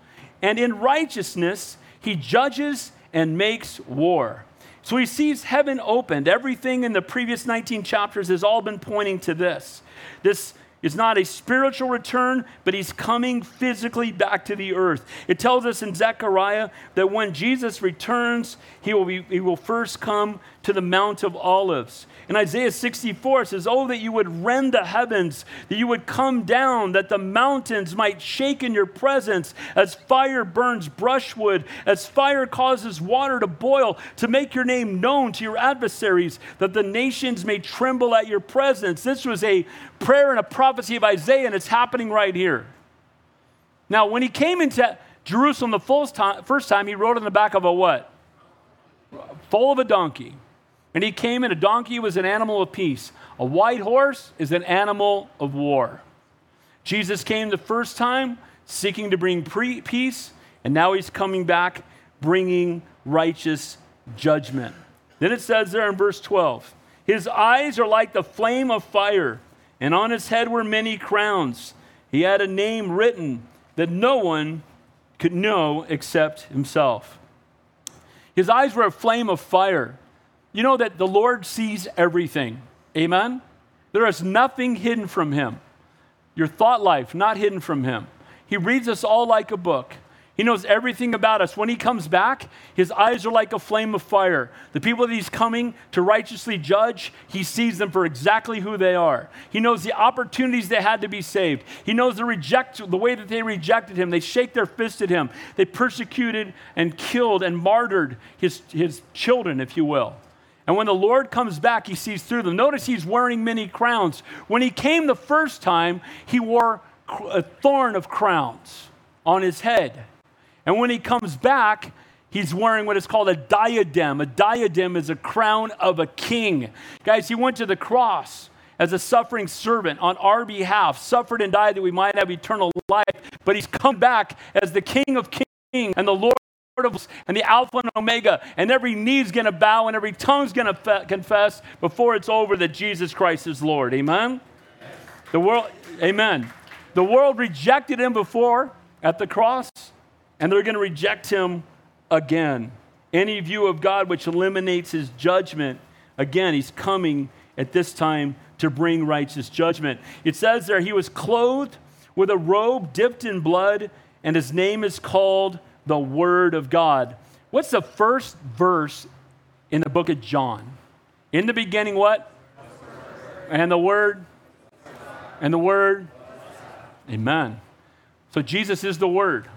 And in righteousness he judges and makes war. So he sees heaven opened. Everything in the previous nineteen chapters has all been pointing to this. This is not a spiritual return, but he's coming physically back to the earth. It tells us in Zechariah that when Jesus returns, he will be, he will first come to the Mount of Olives. In Isaiah sixty-four, it says, oh, that you would rend the heavens, that you would come down, that the mountains might shake in your presence, as fire burns brushwood, as fire causes water to boil, to make your name known to your adversaries, that the nations may tremble at your presence. This was a prayer and a prophecy of Isaiah, and it's happening right here. Now, when he came into Jerusalem the first time, first time he rode on the back of a what? Foal of a donkey. And he came in. A donkey was an animal of peace. A white horse is an animal of war. Jesus came the first time seeking to bring pre- peace, and now he's coming back bringing righteous judgment. Then it says there in verse twelve, his eyes are like the flame of fire, and on his head were many crowns. He had a name written that no one could know except himself. His eyes were a flame of fire. You know that the Lord sees everything. Amen? There is nothing hidden from him. Your thought life, not hidden from him. He reads us all like a book. He knows everything about us. When he comes back, his eyes are like a flame of fire. The people that he's coming to righteously judge, he sees them for exactly who they are. He knows the opportunities they had to be saved. He knows the reject, the way that they rejected him. They shake their fist at him. They persecuted and killed and martyred his, his children, if you will. And when the Lord comes back, he sees through them. Notice he's wearing many crowns. When he came the first time, he wore a thorn of crowns on his head. And when he comes back, he's wearing what is called a diadem. A diadem is a crown of a king. Guys, he went to the cross as a suffering servant on our behalf, suffered and died that we might have eternal life. But he's come back as the King of Kings and the Lord of Lords and the Alpha and Omega. And every knee's going to bow and every tongue's going to fe- confess before it's over that Jesus Christ is Lord. Amen? The world, amen. The world rejected him before at the cross, and they're going to reject him again. Any view of God which eliminates his judgment, again, he's coming at this time to bring righteous judgment. It says there, he was clothed with a robe dipped in blood, and his name is called the Word of God. What's the first verse in the book of John? In the beginning, what? And the Word. And the Word. Amen. So Jesus is the Word.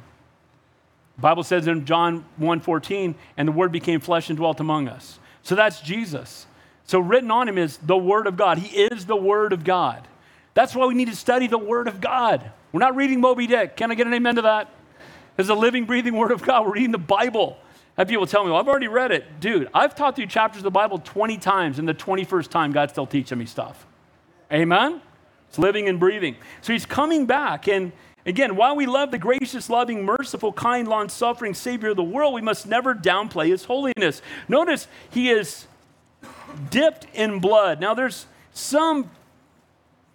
The Bible says in John one fourteen, and the Word became flesh and dwelt among us. So that's Jesus. So written on him is the Word of God. He is the Word of God. That's why we need to study the Word of God. We're not reading Moby Dick. Can I get an amen to that? It's a living, breathing Word of God. We're reading the Bible. I have people tell me, well, I've already read it. Dude, I've taught you chapters of the Bible twenty times, and the twenty-first time, God's still teaching me stuff. Amen? It's living and breathing. So he's coming back, and again, while we love the gracious, loving, merciful, kind, long-suffering Savior of the world, we must never downplay his holiness. Notice he is dipped in blood. Now, there's some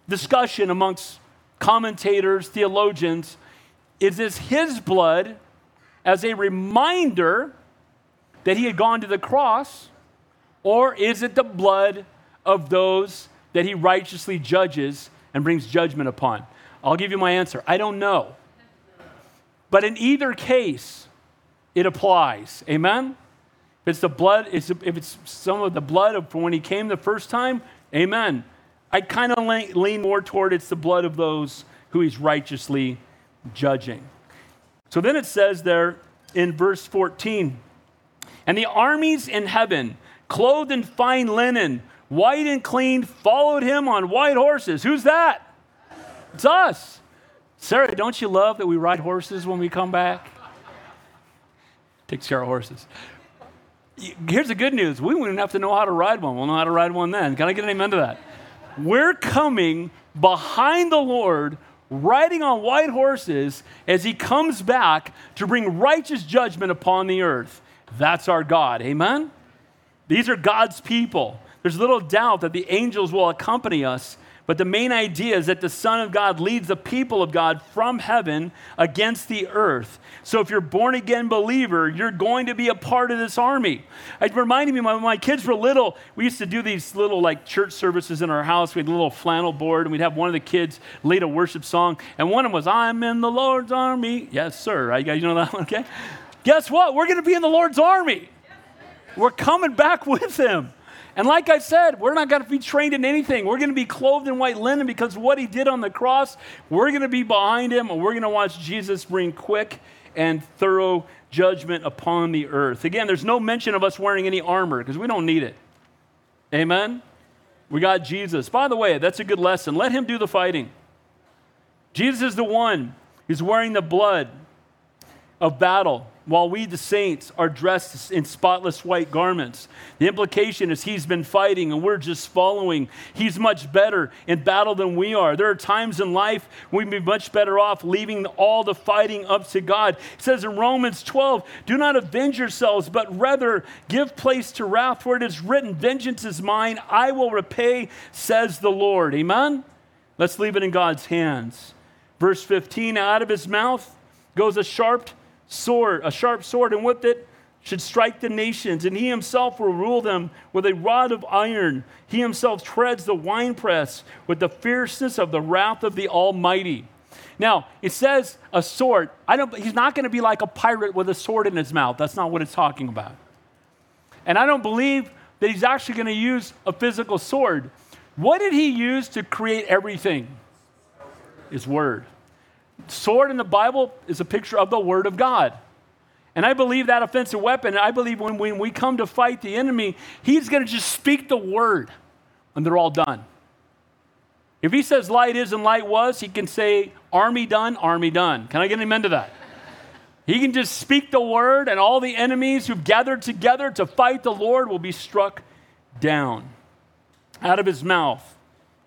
discussion amongst commentators, theologians. Is this his blood as a reminder that he had gone to the cross, or is it the blood of those that he righteously judges and brings judgment upon? I'll give you my answer. I don't know. But in either case, it applies. Amen? If it's the blood, if it's some of the blood of when he came the first time, amen. I kind of lean more toward it's the blood of those who he's righteously judging. So then it says there in verse fourteen, and the armies in heaven, clothed in fine linen, white and clean, followed him on white horses. Who's that? It's us. Sarah, don't you love that we ride horses when we come back? Takes care of horses. Here's the good news. We wouldn't have to know how to ride one. We'll know how to ride one then. Can I get an amen to that? We're coming behind the Lord, riding on white horses as he comes back to bring righteous judgment upon the earth. That's our God. Amen? These are God's people. There's little doubt that the angels will accompany us, but the main idea is that the Son of God leads the people of God from heaven against the earth. So if you're a born-again believer, you're going to be a part of this army. It reminded me, when my kids were little, we used to do these little like church services in our house. We had a little flannel board, and we'd have one of the kids lead a worship song, and one of them was, I'm in the Lord's army. Yes, sir. Right? You guys know that one, okay? Guess what? We're going to be in the Lord's army. We're coming back with him. And like I said, we're not going to be trained in anything. We're going to be clothed in white linen because what he did on the cross, we're going to be behind him, and we're going to watch Jesus bring quick and thorough judgment upon the earth. Again, there's no mention of us wearing any armor because we don't need it. Amen? We got Jesus. By the way, that's a good lesson. Let him do the fighting. Jesus is the one who's wearing the blood of battle, while we, the saints, are dressed in spotless white garments. The implication is he's been fighting and we're just following. He's much better in battle than we are. There are times in life we'd be much better off leaving all the fighting up to God. It says in Romans twelve, do not avenge yourselves, but rather give place to wrath, for it is written, vengeance is mine, I will repay, says the Lord. Amen? Let's leave it in God's hands. Verse fifteen, out of his mouth goes a sharp sword, a sharp sword, and with it should strike the nations, and he himself will rule them with a rod of iron. He himself treads the winepress with the fierceness of the wrath of the Almighty. Now, it says a sword. I don't, he's not going to be like a pirate with a sword in his mouth. That's not what it's talking about. And I don't believe that he's actually going to use a physical sword. What did he use to create everything? His word. Sword in the Bible is a picture of the Word of God. And I believe that offensive weapon, I believe when, when we come to fight the enemy, he's going to just speak the word and they're all done. If he says light is and light was, he can say army done, army done. Can I get an amen to that? He can just speak the word and all the enemies who've gathered together to fight the Lord will be struck down. Out of his mouth,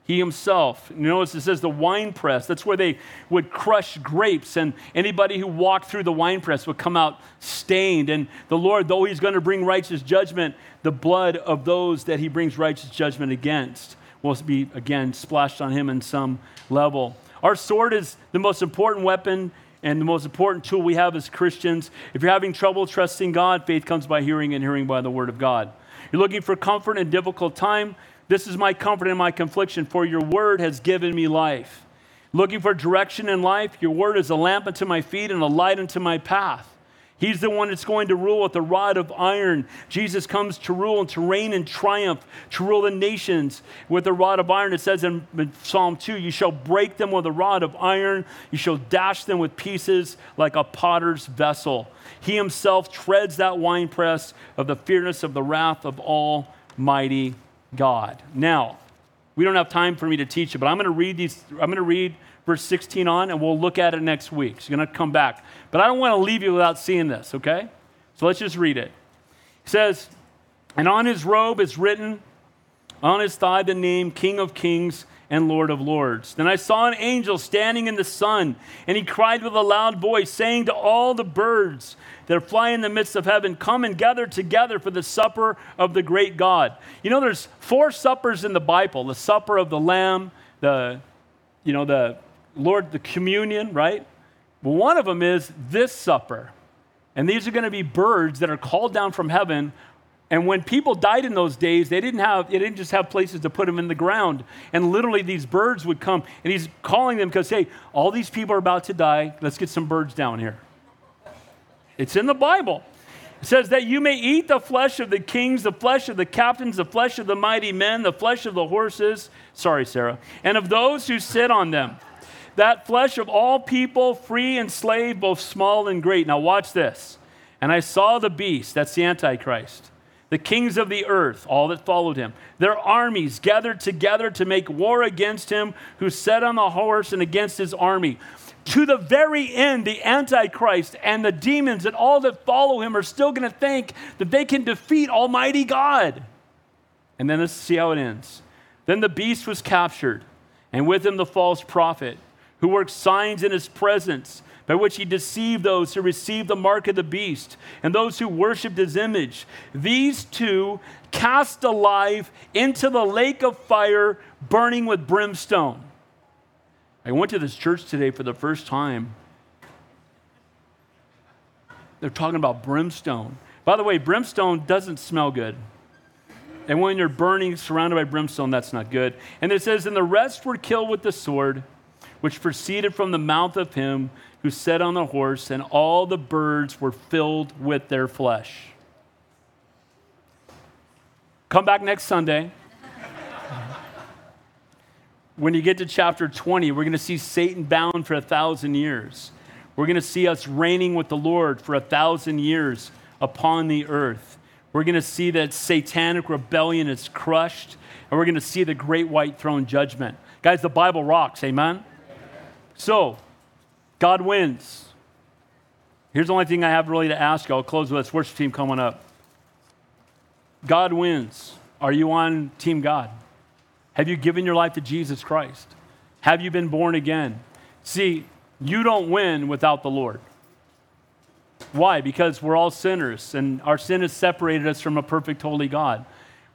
he himself, notice it says the winepress. That's where they would crush grapes, and anybody who walked through the winepress would come out stained. And the Lord, though he's going to bring righteous judgment, the blood of those that he brings righteous judgment against will be, again, splashed on him in some level. Our sword is the most important weapon And the most important tool we have as Christians, if you're having trouble trusting God, faith comes by hearing and hearing by the word of God. You're looking for comfort in a difficult time. This is my comfort in my confliction, for your word has given me life. Looking for direction in life, your word is a lamp unto my feet and a light unto my path. He's the one that's going to rule with a rod of iron. Jesus comes to rule and to reign in triumph, to rule the nations with a rod of iron. It says in Psalm two, you shall break them with a rod of iron. You shall dash them with pieces like a potter's vessel. He himself treads that winepress of the fierceness of the wrath of Almighty God. Now, we don't have time for me to teach you, but I'm going to read these. I'm going to read verse sixteen on, and we'll look at it next week. So you're going to come back. But I don't want to leave you without seeing this, okay? So let's just read it. It says, and on his robe is written, on his thigh the name King of Kings and Lord of Lords. Then I saw an angel standing in the sun, and he cried with a loud voice, saying to all the birds that fly in the midst of heaven, come and gather together for the supper of the great God. You know, there's four suppers in the Bible, the supper of the Lamb, the, you know, the Lord, the communion, right? Well, one of them is this supper. And these are going to be birds that are called down from heaven. And when people died in those days, they didn't have, they didn't just have places to put them in the ground. And literally these birds would come. And he's calling them because, hey, all these people are about to die. Let's get some birds down here. It's in the Bible. It says that you may eat the flesh of the kings, the flesh of the captains, the flesh of the mighty men, the flesh of the horses. Sorry, Sarah. And of those who sit on them. That flesh of all people, free and slave, both small and great. Now watch this. And I saw the beast, that's the Antichrist, the kings of the earth, all that followed him, their armies gathered together to make war against him who sat on the horse and against his army. To the very end, the Antichrist and the demons and all that follow him are still going to think that they can defeat Almighty God. And then let's see how it ends. Then the beast was captured, and with him the false prophet, who worked signs in his presence, by which he deceived those who received the mark of the beast and those who worshipped his image. These two cast alive into the lake of fire, burning with brimstone. I went to this church today for the first time. They're talking about brimstone. By the way, brimstone doesn't smell good. And when you're burning, surrounded by brimstone, that's not good. And it says, and the rest were killed with the sword, which proceeded from the mouth of him who sat on the horse, and all the birds were filled with their flesh. Come back next Sunday. When you get to chapter twenty, we're going to see Satan bound for a thousand years. We're going to see us reigning with the Lord for a thousand years upon the earth. We're going to see that satanic rebellion is crushed, and we're going to see the great white throne judgment. Guys, the Bible rocks, amen? So, God wins. Here's the only thing I have really to ask you. I'll close with this worship team coming up. God wins. Are you on Team God? Have you given your life to Jesus Christ? Have you been born again? See, you don't win without the Lord. Why? Because we're all sinners, and our sin has separated us from a perfect, holy God.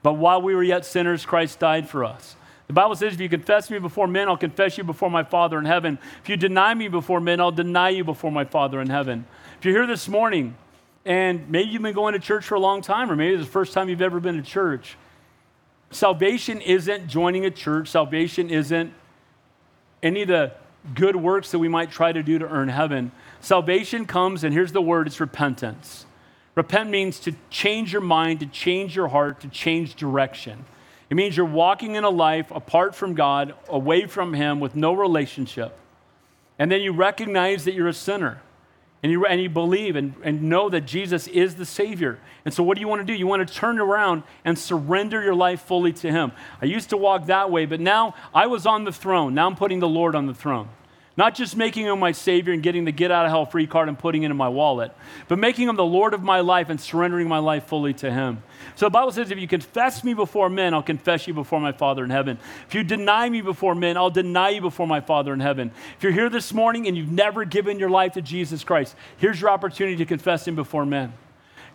But while we were yet sinners, Christ died for us. The Bible says, if you confess me before men, I'll confess you before my Father in heaven. If you deny me before men, I'll deny you before my Father in heaven. If you're here this morning, and maybe you've been going to church for a long time, or maybe it's the first time you've ever been to church, salvation isn't joining a church. Salvation isn't any of the good works that we might try to do to earn heaven. Salvation comes, and here's the word, it's repentance. Repent means to change your mind, to change your heart, to change direction. It means you're walking in a life apart from God, away from him, with no relationship. And then you recognize that you're a sinner. And you, and you believe and, and know that Jesus is the Savior. And so what do you want to do? You want to turn around and surrender your life fully to him. I used to walk that way, but now I was on the throne. Now I'm putting the Lord on the throne. Not just making him my Savior and getting the get out of hell free card and putting it in my wallet, but making him the Lord of my life and surrendering my life fully to him. So the Bible says, if you confess me before men, I'll confess you before my Father in heaven. If you deny me before men, I'll deny you before my Father in heaven. If you're here this morning and you've never given your life to Jesus Christ, here's your opportunity to confess him before men.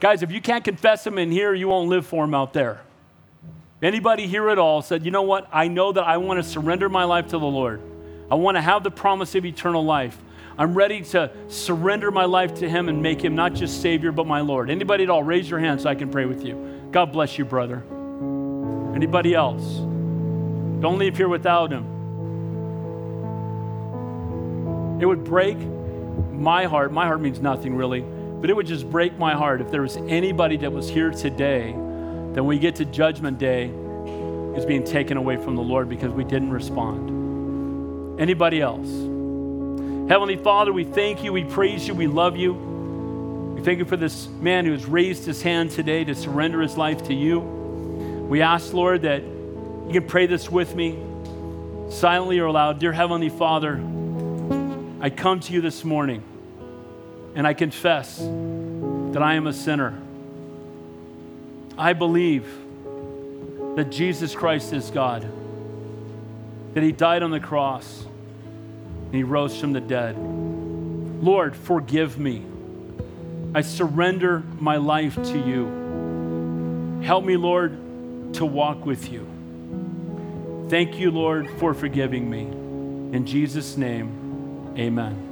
Guys, if you can't confess him in here, you won't live for him out there. Anybody here at all said, you know what? I know that I want to surrender my life to the Lord. I want to have the promise of eternal life. I'm ready to surrender my life to him and make him not just Savior, but my Lord. Anybody at all, raise your hand so I can pray with you. God bless you, brother. Anybody else? Don't leave here without him. It would break my heart. My heart means nothing really, but it would just break my heart if there was anybody that was here today that when we get to Judgment Day is being taken away from the Lord because we didn't respond. Anybody else? Heavenly Father, we thank you, we praise you, we love you. We thank you for this man who has raised his hand today to surrender his life to you. We ask, Lord, that you can pray this with me, silently or aloud. Dear Heavenly Father, I come to you this morning and I confess that I am a sinner. I believe that Jesus Christ is God, that he died on the cross and he rose from the dead. Lord, forgive me. I surrender my life to you. Help me, Lord, to walk with you. Thank you, Lord, for forgiving me. In Jesus' name, amen.